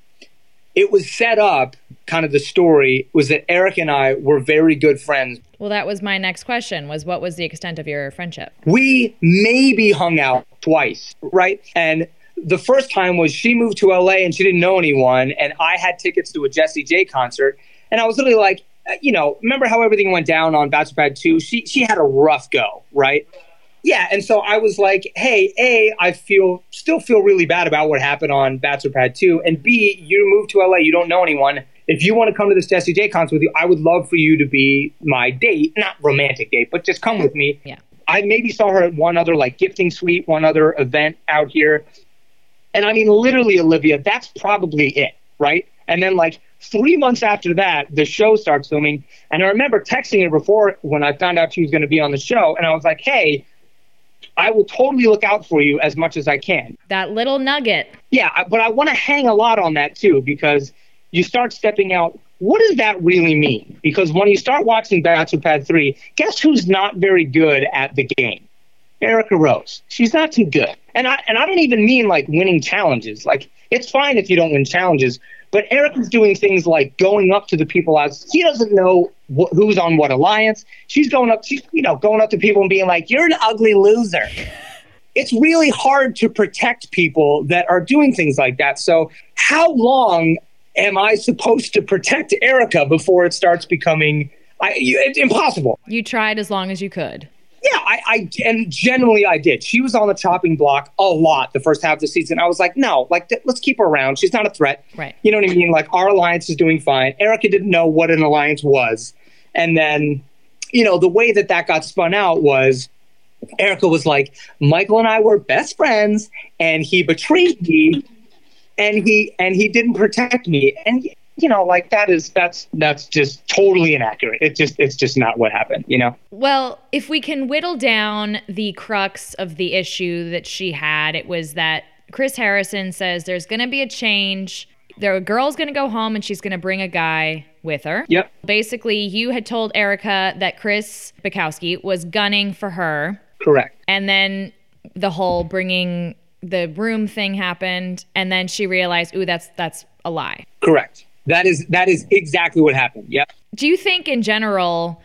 it was set up. Kind of the story was that Eric and I were very good friends. Well, that was my next question, was what was the extent of your friendship? We maybe hung out twice, right? And the first time was she moved to L A and she didn't know anyone. And I had tickets to a Jessie J concert. And I was literally like, you know, remember how everything went down on Bachelor Pad two? She, she had a rough go, right? Yeah. And so I was like, hey, A, I feel still feel really bad about what happened on Bachelor Pad two. And B, you moved to L A, you don't know anyone. If you want to come to this Jessie J concert with you, I would love for you to be my date, not romantic date, but just come with me. Yeah. I maybe saw her at one other like gifting suite, one other event out here. And I mean, literally, Olivia, that's probably it, right? And then like three months after that, the show starts filming. And I remember texting her before when I found out she was going to be on the show. And I was like, hey, I will totally look out for you as much as I can. That little nugget. Yeah, but I want to hang a lot on that too, because you start stepping out. What does that really mean? Because when you start watching Bachelor Pad three, guess who's not very good at the game? Erica Rose. She's not too good. And I and I don't even mean like winning challenges. Like it's fine if you don't win challenges, but Erica's doing things like going up to the people out. She doesn't know wh- who's on what alliance. She's going up. She's you know going up to people and being like, "You're an ugly loser." It's really hard to protect people that are doing things like that. So how long am I supposed to protect Erica before it starts becoming I, you, it's impossible? You tried as long as you could. Yeah, I, I and generally I did. She was on the chopping block a lot the first half of the season. I was like, no, like th- let's keep her around. She's not a threat. Right. You know what I mean? Like our alliance is doing fine. Erica didn't know what an alliance was. And then, you know, the way that that got spun out was Erica was like, Michael and I were best friends, and he betrayed me, and he and he didn't protect me. And you know, like that is that's that's just totally inaccurate. It's just it's just not what happened, you know? Well, if we can whittle down the crux of the issue that she had, it was that Chris Harrison says there's going to be a change. The girl's going to go home and she's going to bring a guy with her. Yep. Basically, you had told Erica that Chris Bukowski was gunning for her. Correct. And then the whole bringing the broom thing happened. And then she realized, ooh, that's that's a lie. Correct. That is that is exactly what happened. Yep. Do you think in general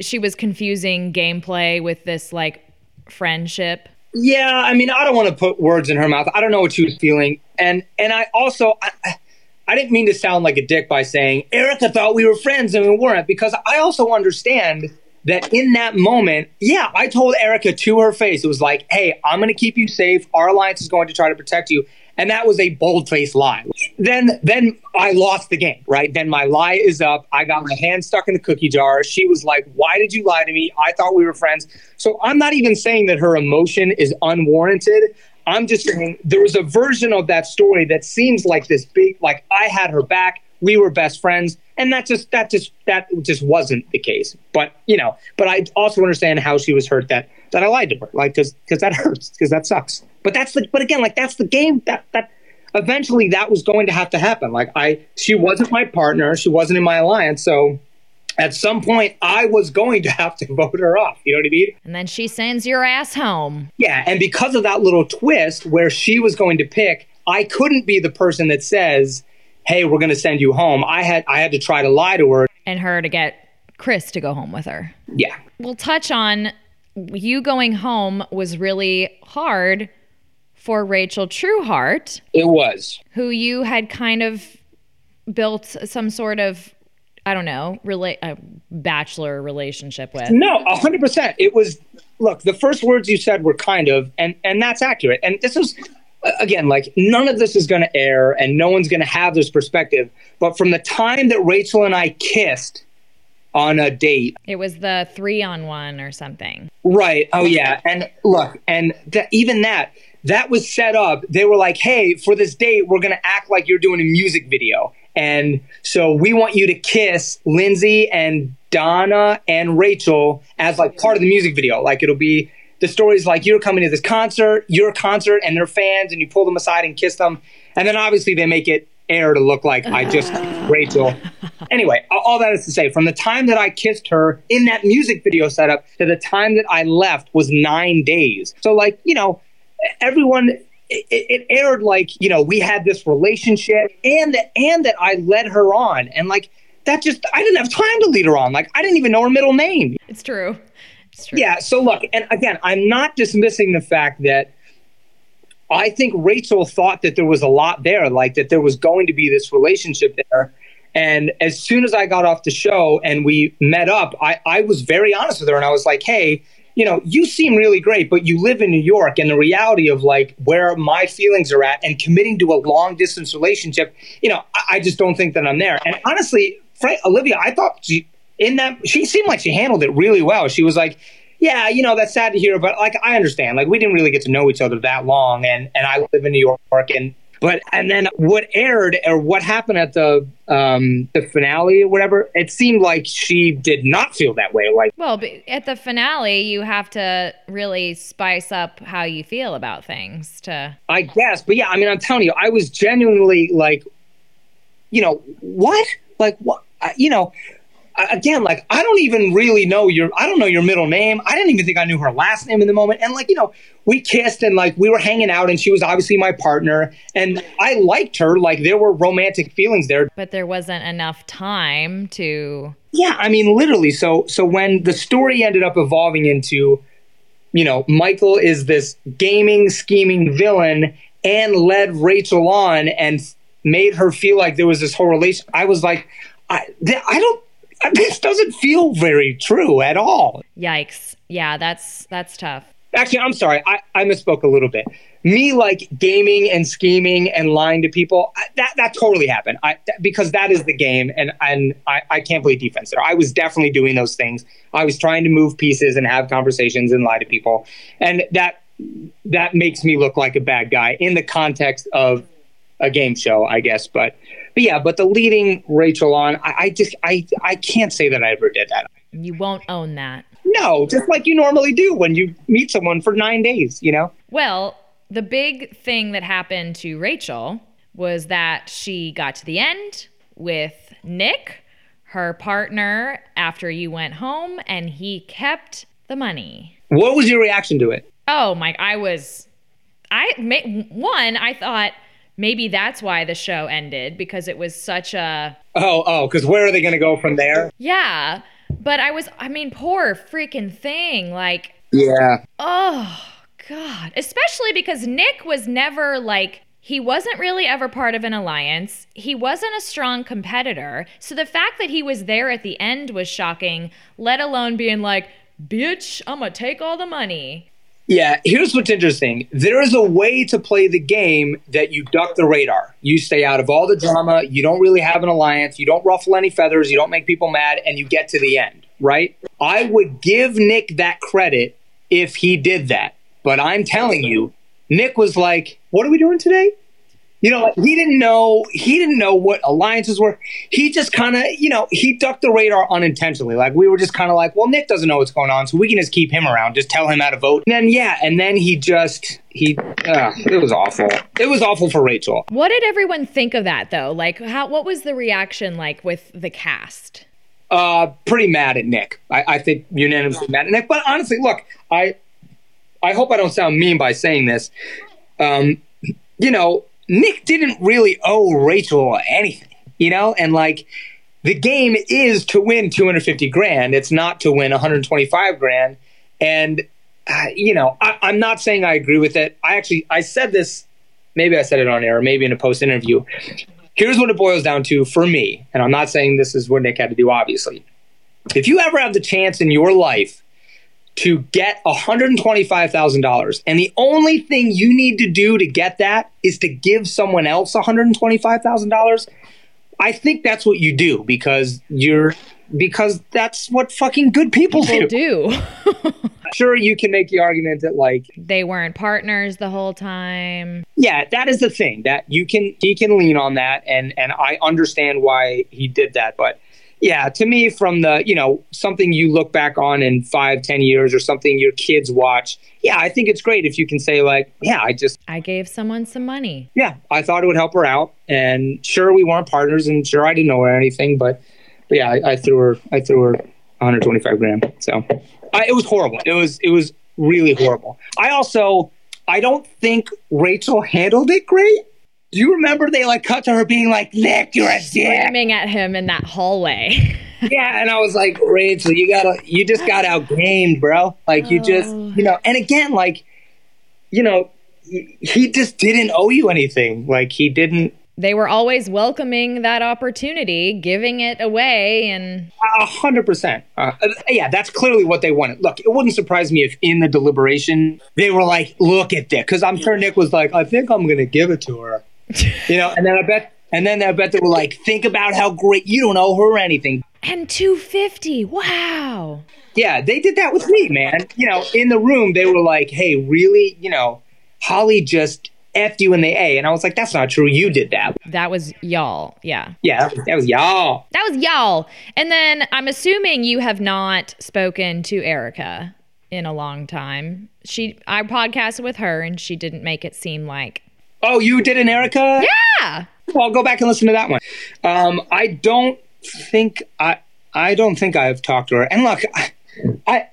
she was confusing gameplay with this like friendship? Yeah, I mean, I don't want to put words in her mouth. I don't know what she was feeling. And and I also, I, I didn't mean to sound like a dick by saying, Erica thought we were friends and we weren't, because I also understand that in that moment, yeah, I told Erica to her face. It was like, hey, I'm going to keep you safe. Our alliance is going to try to protect you. And that was a bold-faced lie. Then then I lost the game, right? Then my lie is up. I got my hand stuck in the cookie jar. She was like, why did you lie to me? I thought we were friends. So I'm not even saying that her emotion is unwarranted. I'm just saying there was a version of that story that seems like this big, like I had her back. We were best friends. And that just that just that just wasn't the case. But, you know, but I also understand how she was hurt that that I lied to her, like, because because that hurts, because that sucks. But that's the but again, like, that's the game that that eventually that was going to have to happen. Like I she wasn't my partner. She wasn't in my alliance. So at some point I was going to have to vote her off. You know what I mean? And then she sends your ass home. Yeah. And because of that little twist where she was going to pick, I couldn't be the person that says, hey, we're going to send you home. I had I had to try to lie to her. And her to get Chris to go home with her. Yeah. We'll touch on you going home was really hard for Rachel Trueheart. It was. Who you had kind of built some sort of, I don't know, rela- a bachelor relationship with. No, one hundred percent. It was, look, the first words you said were kind of, and, and that's accurate. And this is, again, like none of this is going to air and no one's going to have this perspective. But from the time that Rachel and I kissed on a date. It was the three on one or something. Right. Oh, yeah. And look, and th- even that, that was set up. They were like, hey, for this date, we're going to act like you're doing a music video. And so we want you to kiss Lindsay and Donna and Rachel as like part of the music video. Like it'll be the stories like you're coming to this concert, your concert and their fans, and you pull them aside and kiss them. And then obviously they make it air to look like I just kissed Rachel. Anyway, all that is to say, from the time that I kissed her in that music video setup to the time that I left was nine days. So like, you know, everyone, it, it aired like, you know, we had this relationship and that, and that I led her on. And like, that just, I didn't have time to lead her on. Like, I didn't even know her middle name. It's true. It's true. Yeah. So look, and again, I'm not dismissing the fact that I think Rachel thought that there was a lot there, like that there was going to be this relationship there. And as soon as I got off the show and we met up, I, I was very honest with her. And I was like, hey, you know, you seem really great, but you live in New York. And the reality of like where my feelings are at and committing to a long distance relationship, you know, I, I just don't think that I'm there. And honestly, Frank, Olivia, I thought she, in that she seemed like she handled it really well. She was like, yeah, you know, that's sad to hear, but like, I understand, like we didn't really get to know each other that long. And, and I live in New York and, But and then what aired or what happened at the um, the finale or whatever, it seemed like she did not feel that way. Like, well, but at the finale, you have to really spice up how you feel about things to. I guess. But yeah, I mean, I'm telling you, I was genuinely like, you know, what? Like, what? You know, again, like, I don't even really know your I don't know your middle name. I didn't even think I knew her last name in the moment. And like, you know, we kissed and like we were hanging out and she was obviously my partner and I liked her. Like there were romantic feelings there. But there wasn't enough time to. Yeah, I mean, literally. So so when the story ended up evolving into, you know, Michael is this gaming, scheming villain and led Rachel on and made her feel like there was this whole relation. I was like, I, th- I don't. This doesn't feel very true at all. Yikes. Yeah, that's that's tough. Actually, I'm sorry. I, I misspoke a little bit. Me, like, gaming and scheming and lying to people, I, that that totally happened. I th- because that is the game, and, and I, I can't play defense there. I was definitely doing those things. I was trying to move pieces and have conversations and lie to people. And that that makes me look like a bad guy in the context of a game show, I guess. But, but yeah, but the leading Rachel on, I, I just, I, I can't say that I ever did that. You won't own that. No, just like you normally do when you meet someone for nine days, you know? Well, the big thing that happened to Rachel was that she got to the end with Nick, her partner, after you went home, and he kept the money. What was your reaction to it? Oh, my, I was, I, one, I thought maybe that's why the show ended, because it was such a... Oh, oh, because where are they going to go from there? Yeah. But I was, I mean, poor freaking thing. Like, yeah. Oh, God. Especially because Nick was never like, he wasn't really ever part of an alliance. He wasn't a strong competitor. So the fact that he was there at the end was shocking, let alone being like, bitch, I'm going to take all the money. Yeah. Here's what's interesting. There is a way to play the game that you duck the radar. You stay out of all the drama. You don't really have an alliance. You don't ruffle any feathers. You don't make people mad. And you get to the end, right? I would give Nick that credit if he did that. But I'm telling you, Nick was like, what are we doing today? You know, like, he didn't know. He didn't know what alliances were. He just kind of, you know, he ducked the radar unintentionally. Like, we were just kind of like, well, Nick doesn't know what's going on, so we can just keep him around. Just tell him how to vote. And then, yeah, and then he just, he, uh, it was awful. It was awful for Rachel. What did everyone think of that, though? Like, how? What was the reaction like with the cast? Uh, pretty mad at Nick. I, I think unanimously mad at Nick. But honestly, look, I, I hope I don't sound mean by saying this. Um, you know, Nick didn't really owe Rachel anything, you know? And like, the game is to win two hundred fifty grand. It's not to win one hundred twenty-five grand. And, uh, you know, I, I'm not saying I agree with it. I actually, I said this, maybe I said it on air, maybe in a post interview. Here's what it boils down to for me. And I'm not saying this is what Nick had to do, obviously. If you ever have the chance in your life to get one hundred twenty-five thousand dollars. And the only thing you need to do to get that is to give someone else one hundred twenty-five thousand dollars. I think that's what you do because you're because that's what fucking good people, people do. do. Sure, you can make the argument that like they weren't partners the whole time. Yeah, that is the thing that you can he can lean on that and and I understand why he did that, but yeah, to me, from the, you know, something you look back on in five, ten years or something your kids watch. Yeah, I think it's great if you can say like, yeah, I just. I gave someone some money. Yeah, I thought it would help her out. And sure, we weren't partners and sure, I didn't owe her anything. But, but yeah, I, I threw her I threw her one hundred twenty-five grand. So I, it was horrible. It was it was really horrible. I also I don't think Rachel handled it great. Do you remember they like cut to her being like, Nick, you're a dick. Screaming at him in that hallway. Yeah. And I was like, Rachel, you gotta, you just got outgained, bro. Like, oh. you just, you know, and again, like, you know, he just didn't owe you anything. Like, he didn't. They were always welcoming that opportunity, giving it away. And a hundred percent. Yeah, that's clearly what they wanted. Look, it wouldn't surprise me if in the deliberation they were like, look at Nick. Because I'm sure Nick was like, I think I'm going to give it to her. You know, and then I bet, and then I bet they were like, think about how great, you don't owe her anything. And two hundred fifty, wow. Yeah, they did that with me, man. You know, in the room, they were like, hey, really? You know, Holly just F'd you in the A. And I was like, that's not true. You did that. That was y'all, yeah. Yeah, that was, that was y'all. That was y'all. And then I'm assuming you have not spoken to Erica in a long time. She, I podcasted with her and she didn't make it seem like. Oh, you did an Erica? Yeah. Well, go back and listen to that one. Um, I don't think I I don't think I have talked to her. And look, I, I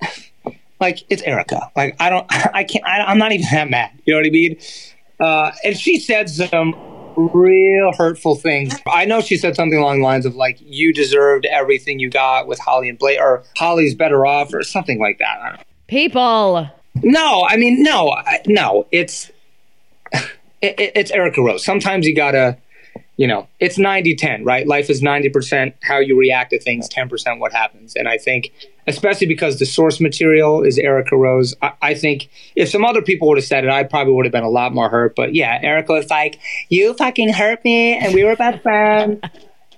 like it's Erica. Like I don't I can't I, I'm not even that mad. You know what I mean? Uh, and she said some real hurtful things. I know she said something along the lines of like you deserved everything you got with Holly and Blake, or Holly's better off, or something like that. I don't know. People. No, I mean no, I, no. It's. It's Erica Rose. Sometimes you gotta, you know, it's ninety ten, right? Life is ninety percent how you react to things, ten percent what happens. And I think, especially because the source material is Erica Rose, I, I think if some other people would have said it, I probably would have been a lot more hurt. But yeah, Erica was like, you fucking hurt me, and we were best friends.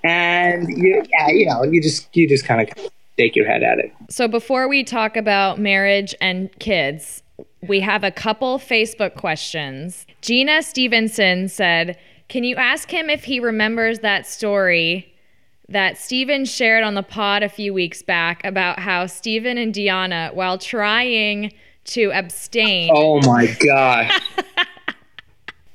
And you, yeah, you know, you just you just kind of shake your head at it. So before we talk about marriage and kids, we have a couple Facebook questions. Gina Stevenson said, can you ask him if he remembers that story that Steven shared on the pod a few weeks back about how Steven and Deanna, while trying to abstain... Oh, my God.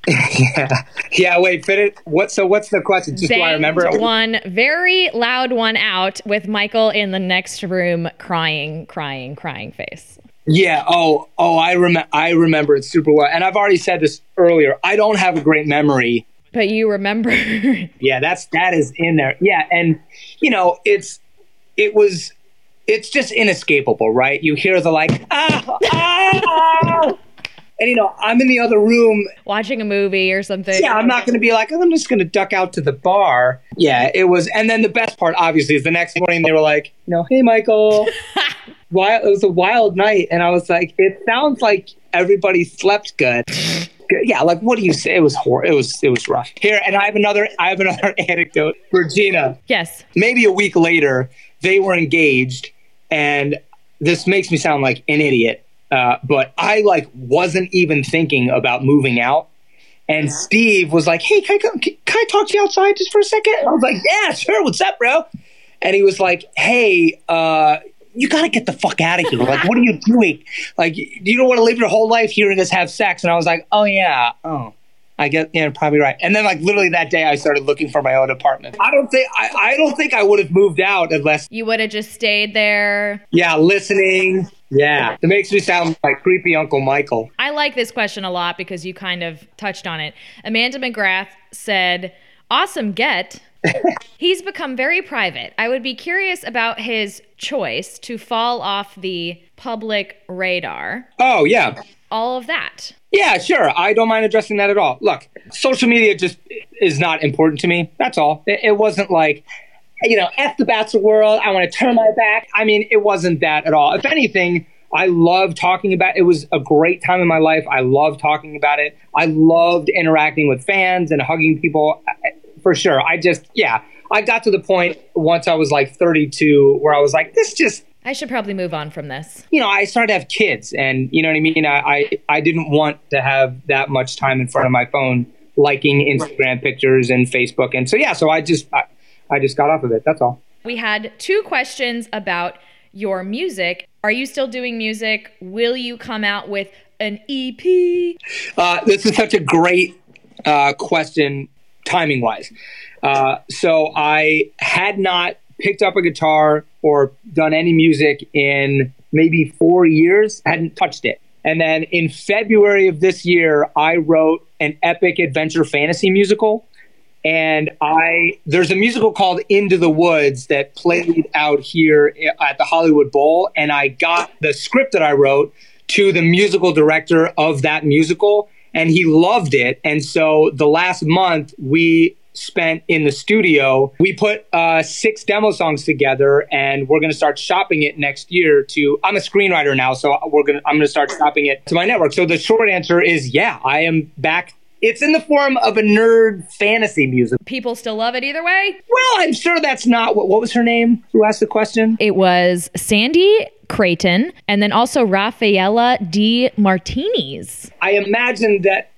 yeah. Yeah, wait, fit it. What, so what's the question? Just do I remember it? One very loud one out with Michael in the next room crying, crying, crying face. Yeah. Oh, oh, I, rem- I remember it super well. And I've already said this earlier. I don't have a great memory. But you remember. yeah, that's that is in there. Yeah, and you know, it's it was it's just inescapable, right? You hear the like ah ah, and you know, I'm in the other room watching a movie or something. Yeah, I'm not going to be like, oh, I'm just going to duck out to the bar. Yeah, it was. And then the best part, obviously, is the next morning they were like, you know, hey Michael, wild, it was a wild night, and I was like, it sounds like everybody slept good. Yeah, like what do you say? It was hor- It was it was rough. Here, and I have another. I have another anecdote for Gina. Yes. Maybe a week later, they were engaged, and this makes me sound like an idiot, uh, but I like wasn't even thinking about moving out. And Steve was like, "Hey, can I come, can I talk to you outside just for a second?" And I was like, "Yeah, sure. What's up, bro?" And he was like, "Hey, uh, you got to get the fuck out of here. Like, what are you doing? Like, you don't want to live your whole life hearing us have sex." And I was like, oh, yeah. Oh, I guess, yeah, probably right. And then, like, literally that day I started looking for my own apartment. I don't think I, I don't think I would have moved out unless... You would have just stayed there. Yeah, listening. Yeah. It makes me sound like creepy Uncle Michael. I like this question a lot because you kind of touched on it. Amanda McGrath said, awesome get. He's become very private. I would be curious about his choice to fall off the public radar. Oh, yeah. All of that. Yeah, sure. I don't mind addressing that at all. Look, social media just is not important to me. That's all. It, it wasn't like, you know, F the Bachelor world. I want to turn my back. I mean, it wasn't that at all. If anything, I love talking about it. It was a great time in my life. I love talking about it. I loved interacting with fans and hugging people. I, For sure. I just, yeah, I got to the point once I was like thirty-two where I was like, this just... I should probably move on from this. You know, I started to have kids and, you know what I mean? I, I, I didn't want to have that much time in front of my phone, liking Instagram pictures and Facebook. And so, yeah, so I just, I, I just got off of it. That's all. We had two questions about your music. Are you still doing music? Will you come out with an E P? Uh, this is such a great uh, question. Timing wise. Uh, so I had not picked up a guitar or done any music in maybe four years, hadn't touched it. And then in February of this year, I wrote an epic adventure fantasy musical. And I there's a musical called Into the Woods that played out here at the Hollywood Bowl. And I got the script that I wrote to the musical director of that musical. And he loved it. And so the last month we spent in the studio, we put uh, six demo songs together and we're going to start shopping it next year to, I'm a screenwriter now, so we're gonna, I'm going to start shopping it to my network. So the short answer is, yeah, I am back. It's in the form of a nerd fantasy music. People still love it either way? Well, I'm sure that's not, what, what was her name who asked the question? It was Sandy Creighton, and then also Rafaela D. Martinez. I imagine that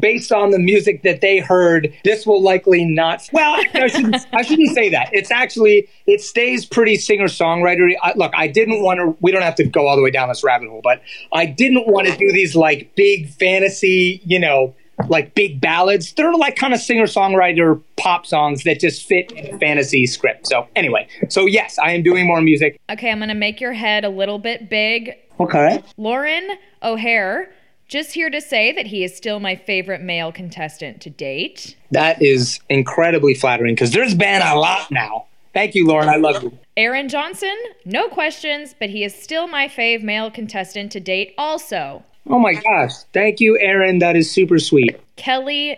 based on the music that they heard, this will likely not... Well, I shouldn't, I shouldn't say that. It's actually, it stays pretty singer-songwriter-y. I, look, I didn't want to... We don't have to go all the way down this rabbit hole, but I didn't want to do these, like, big fantasy, you know... like big ballads. They're like kind of singer-songwriter pop songs that just fit in a fantasy script. So anyway, so yes, I am doing more music. Okay, I'm going to make your head a little bit big. Okay. Lauren O'Hare, just here to say that he is still my favorite male contestant to date. That is incredibly flattering because there's been a lot now. Thank you, Lauren. I love you. Aaron Johnson, no questions, but he is still my fave male contestant to date also. Oh, my gosh. Thank you, Aaron. That is super sweet. Kelly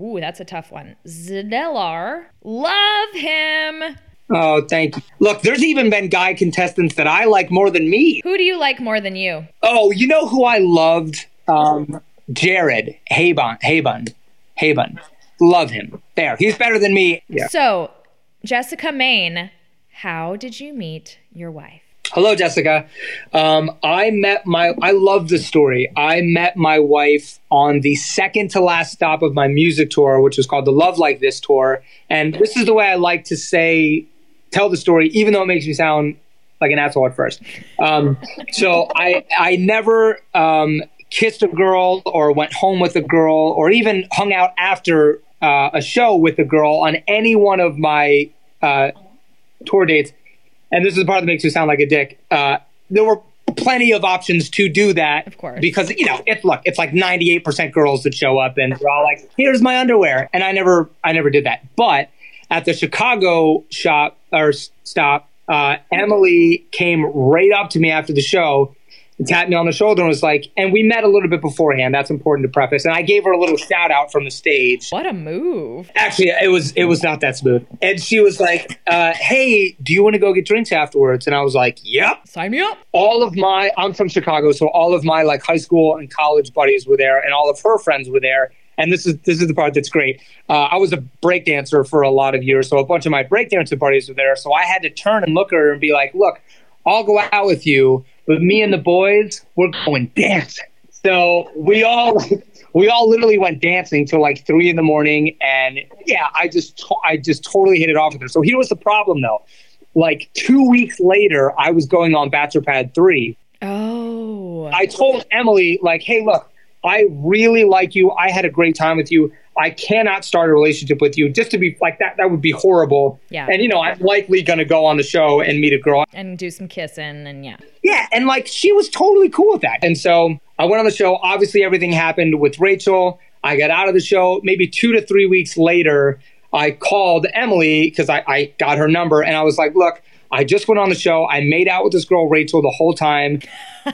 Ooh, that's a tough one. Zdellar. Love him. Oh, thank you. Look, there's even been guy contestants that I like more than me. Who do you like more than you? Oh, you know who I loved? Um, Jared Haybun. Haybun. Haybun. Love him. There. He's better than me. Yeah. So, Jessica Main, how did you meet your wife? Hello, Jessica. Um, I met my, I love this story. I met my wife on the second to last stop of my music tour, which was called the Love Like This Tour. And this is the way I like to say, tell the story, even though it makes me sound like an asshole at first. Um, so I, I never um, kissed a girl or went home with a girl or even hung out after uh, a show with a girl on any one of my uh, tour dates. And this is the part that makes you sound like a dick. Uh, there were plenty of options to do that. Of course. Because, you know, it's, look, it's like ninety-eight percent girls that show up and they're all like, here's my underwear. And I never I never did that. But at the Chicago shop or stop, uh, Emily came right up to me after the show and tapped me on the shoulder and was like, and we met a little bit beforehand. That's important to preface. And I gave her a little shout out from the stage. What a move. Actually, it was it was not that smooth. And she was like, uh, hey, do you want to go get drinks afterwards? And I was like, yep. Sign me up. All of my, I'm from Chicago, so all of my like high school and college buddies were there and all of her friends were there. And this is this is the part that's great. Uh, I was a breakdancer for a lot of years, so a bunch of my breakdancing buddies were there. So I had to turn and look at her and be like, look, I'll go out with you. But me and the boys, we're going dancing. So we all we all literally went dancing till like three in the morning. And yeah, I just I just totally hit it off with her. So here was the problem, though. Like two weeks later, I was going on Bachelor Pad three. Oh. I told Emily, like, hey, look, I really like you. I had a great time with you. I cannot start a relationship with you. Just to be like that, that would be horrible. Yeah. And, you know, I'm likely going to go on the show and meet a girl. And do some kissing and yeah. Yeah. And like she was totally cool with that. And so I went on the show. Obviously, everything happened with Rachel. I got out of the show. Maybe two to three weeks later, I called Emily because I, I got her number. And I was like, look, I just went on the show. I made out with this girl, Rachel, the whole time. it,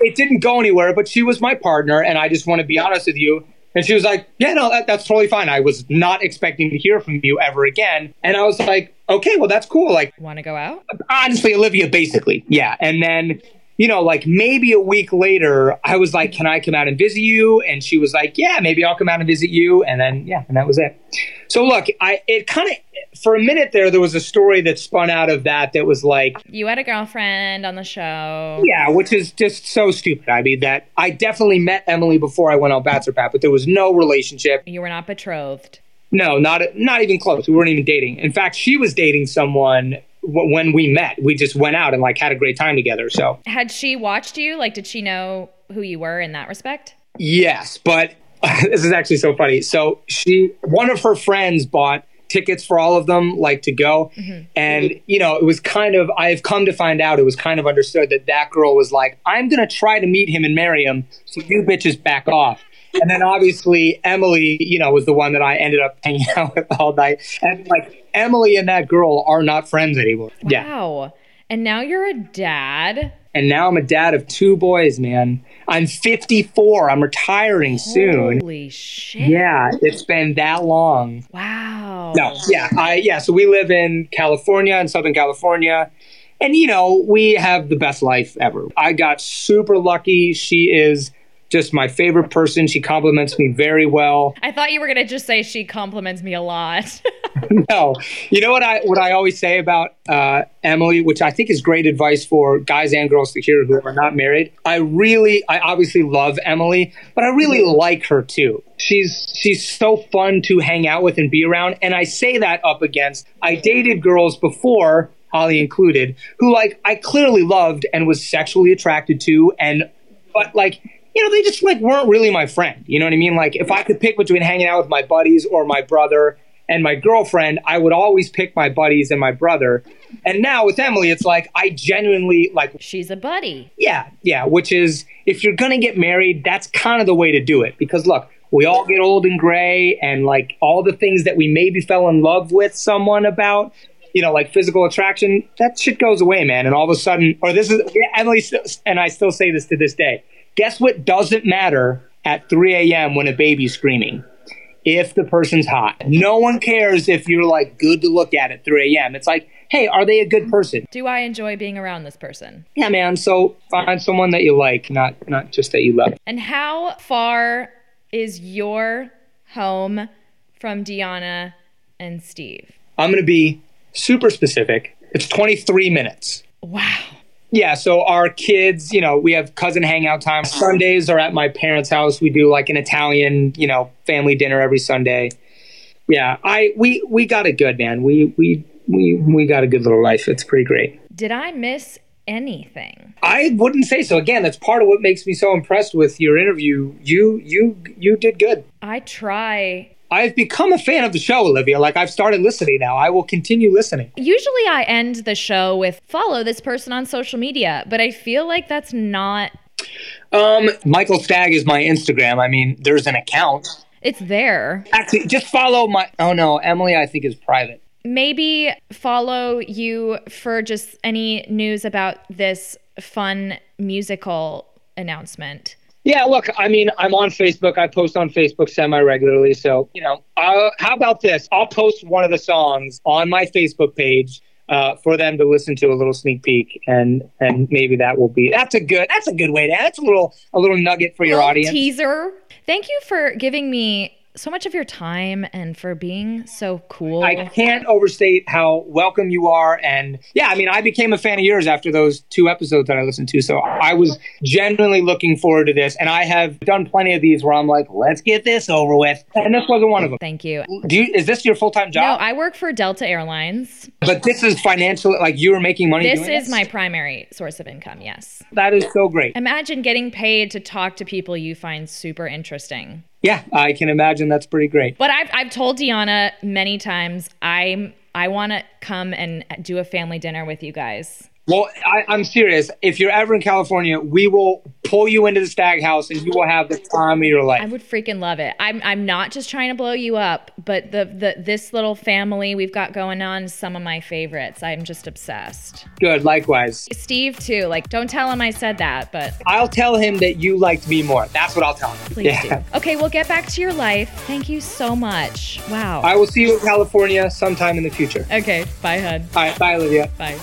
it didn't go anywhere, but she was my partner. And I just want to be honest with you. And she was like, yeah, no, that, that's totally fine. I was not expecting to hear from you ever again. And I was like, okay, well, that's cool. Like, want to go out? Honestly, Olivia, basically. Yeah. And then, you know, like maybe a week later, I was like, can I come out and visit you? And she was like, yeah, maybe I'll come out and visit you. And then, yeah, and that was it. So look, I it kind of, for a minute there, there was a story that spun out of that that was like. You had a girlfriend on the show. Yeah, which is just so stupid. I mean, that I definitely met Emily before I went on Bachelor Pad, but there was no relationship. You were not betrothed. No, not not even close. We weren't even dating. In fact, she was dating someone when we met. We just went out and like had a great time together. So had she watched you? Like, did she know who you were in that respect? Yes, but this is actually so funny. So she, one of her friends bought tickets for all of them, like to go. Mm-hmm. And, you know, it was kind of, I've come to find out, it was kind of understood that that girl was like, I'm going to try to meet him and marry him. So you bitches back off. And then obviously Emily, you know, was the one that I ended up hanging out with all night. And like Emily and that girl are not friends anymore. Wow. Yeah. And now you're a dad. And now I'm a dad of two boys, man. I'm fifty-four. I'm retiring soon. Holy shit. Yeah, it's been that long. Wow. No, yeah. I, yeah, so we live in California, in Southern California. And, you know, we have the best life ever. I got super lucky. She is just my favorite person. She compliments me very well. I thought you were going to just say she compliments me a lot. No. You know what I what I always say about uh, Emily, which I think is great advice for guys and girls to hear who are not married. I really, I obviously love Emily, but I really like her too. She's she's so fun to hang out with and be around. And I say that up against, I dated girls before, Holly included, who like I clearly loved and was sexually attracted to. And, but like, you know, they just like weren't really my friend. You know what I mean? Like if I could pick between hanging out with my buddies or my brother and my girlfriend, I would always pick my buddies and my brother. And now with Emily, it's like I genuinely like. She's a buddy. Yeah. Yeah. Which is if you're going to get married, that's kind of the way to do it. Because look, we all get old and gray and like all the things that we maybe fell in love with someone about, you know, like physical attraction, that shit goes away, man. And all of a sudden, or this is Emily and I still say this to this day. Guess what doesn't matter at three a.m. when a baby's screaming? if the person's hot. No one cares if you're like good to look at at three a.m. It's like, hey, are they a good person? Do I enjoy being around this person? Yeah, man. So find someone that you like, not not just that you love. And how far is your home from Deanna and Steve? I'm going to be super specific. It's twenty-three minutes. Wow. Yeah, so our kids, you know, we have cousin hangout time. Sundays are at my parents' house. We do like an Italian, you know, family dinner every Sunday. Yeah, I we we got it good, man. We we we we got a good little life. It's pretty great. Did I miss anything? I wouldn't say so. Again, that's part of what makes me so impressed with your interview. You you you did good. I try. I've become a fan of the show, Olivia. Like, I've started listening now. I will continue listening. Usually I end the show with, follow this person on social media. But I feel like that's not... Um, Michael Stag is my Instagram. I mean, there's an account. It's there. Actually, just follow my... Oh, no. Emily, I think, is private. Maybe follow you for just any news about this fun musical announcement. Yeah, look, I mean, I'm on Facebook. I post on Facebook semi-regularly. So, you know, uh, how about this? I'll post one of the songs on my Facebook page uh, for them to listen to, a little sneak peek. And and maybe that will be, that's a good, that's a good way to, that's a little, a little nugget for your audience. Teaser. Thank you for giving me so much of your time and for being so cool. I can't overstate how welcome you are. And yeah, I mean, I became a fan of yours after those two episodes that I listened to. So I was genuinely looking forward to this. And I have done plenty of these where I'm like, let's get this over with. And this wasn't one of them. Thank you. Do you is this your full-time job? No, I work for Delta Airlines. But this is financial, like you were making money doing this? This is my primary source of income, yes. That is so great. Imagine getting paid to talk to people you find super interesting. Yeah, I can imagine that's pretty great. But I've I've told Deanna many times, I'm I want to come and do a family dinner with you guys. Well, I, I'm serious. If you're ever in California, we will pull you into the Stag House and you will have the time of your life. I would freaking love it. I'm I'm not just trying to blow you up, but the the this little family we've got going on is some of my favorites. I'm just obsessed. Good, likewise. Steve too. Like, don't tell him I said that, but I'll tell him that you liked me more. That's what I'll tell him. Please yeah. do. Okay, we'll get back to your life. Thank you so much. Wow. I will see you in California sometime in the future. Okay. Bye, hun. All right. Bye, Olivia. Bye.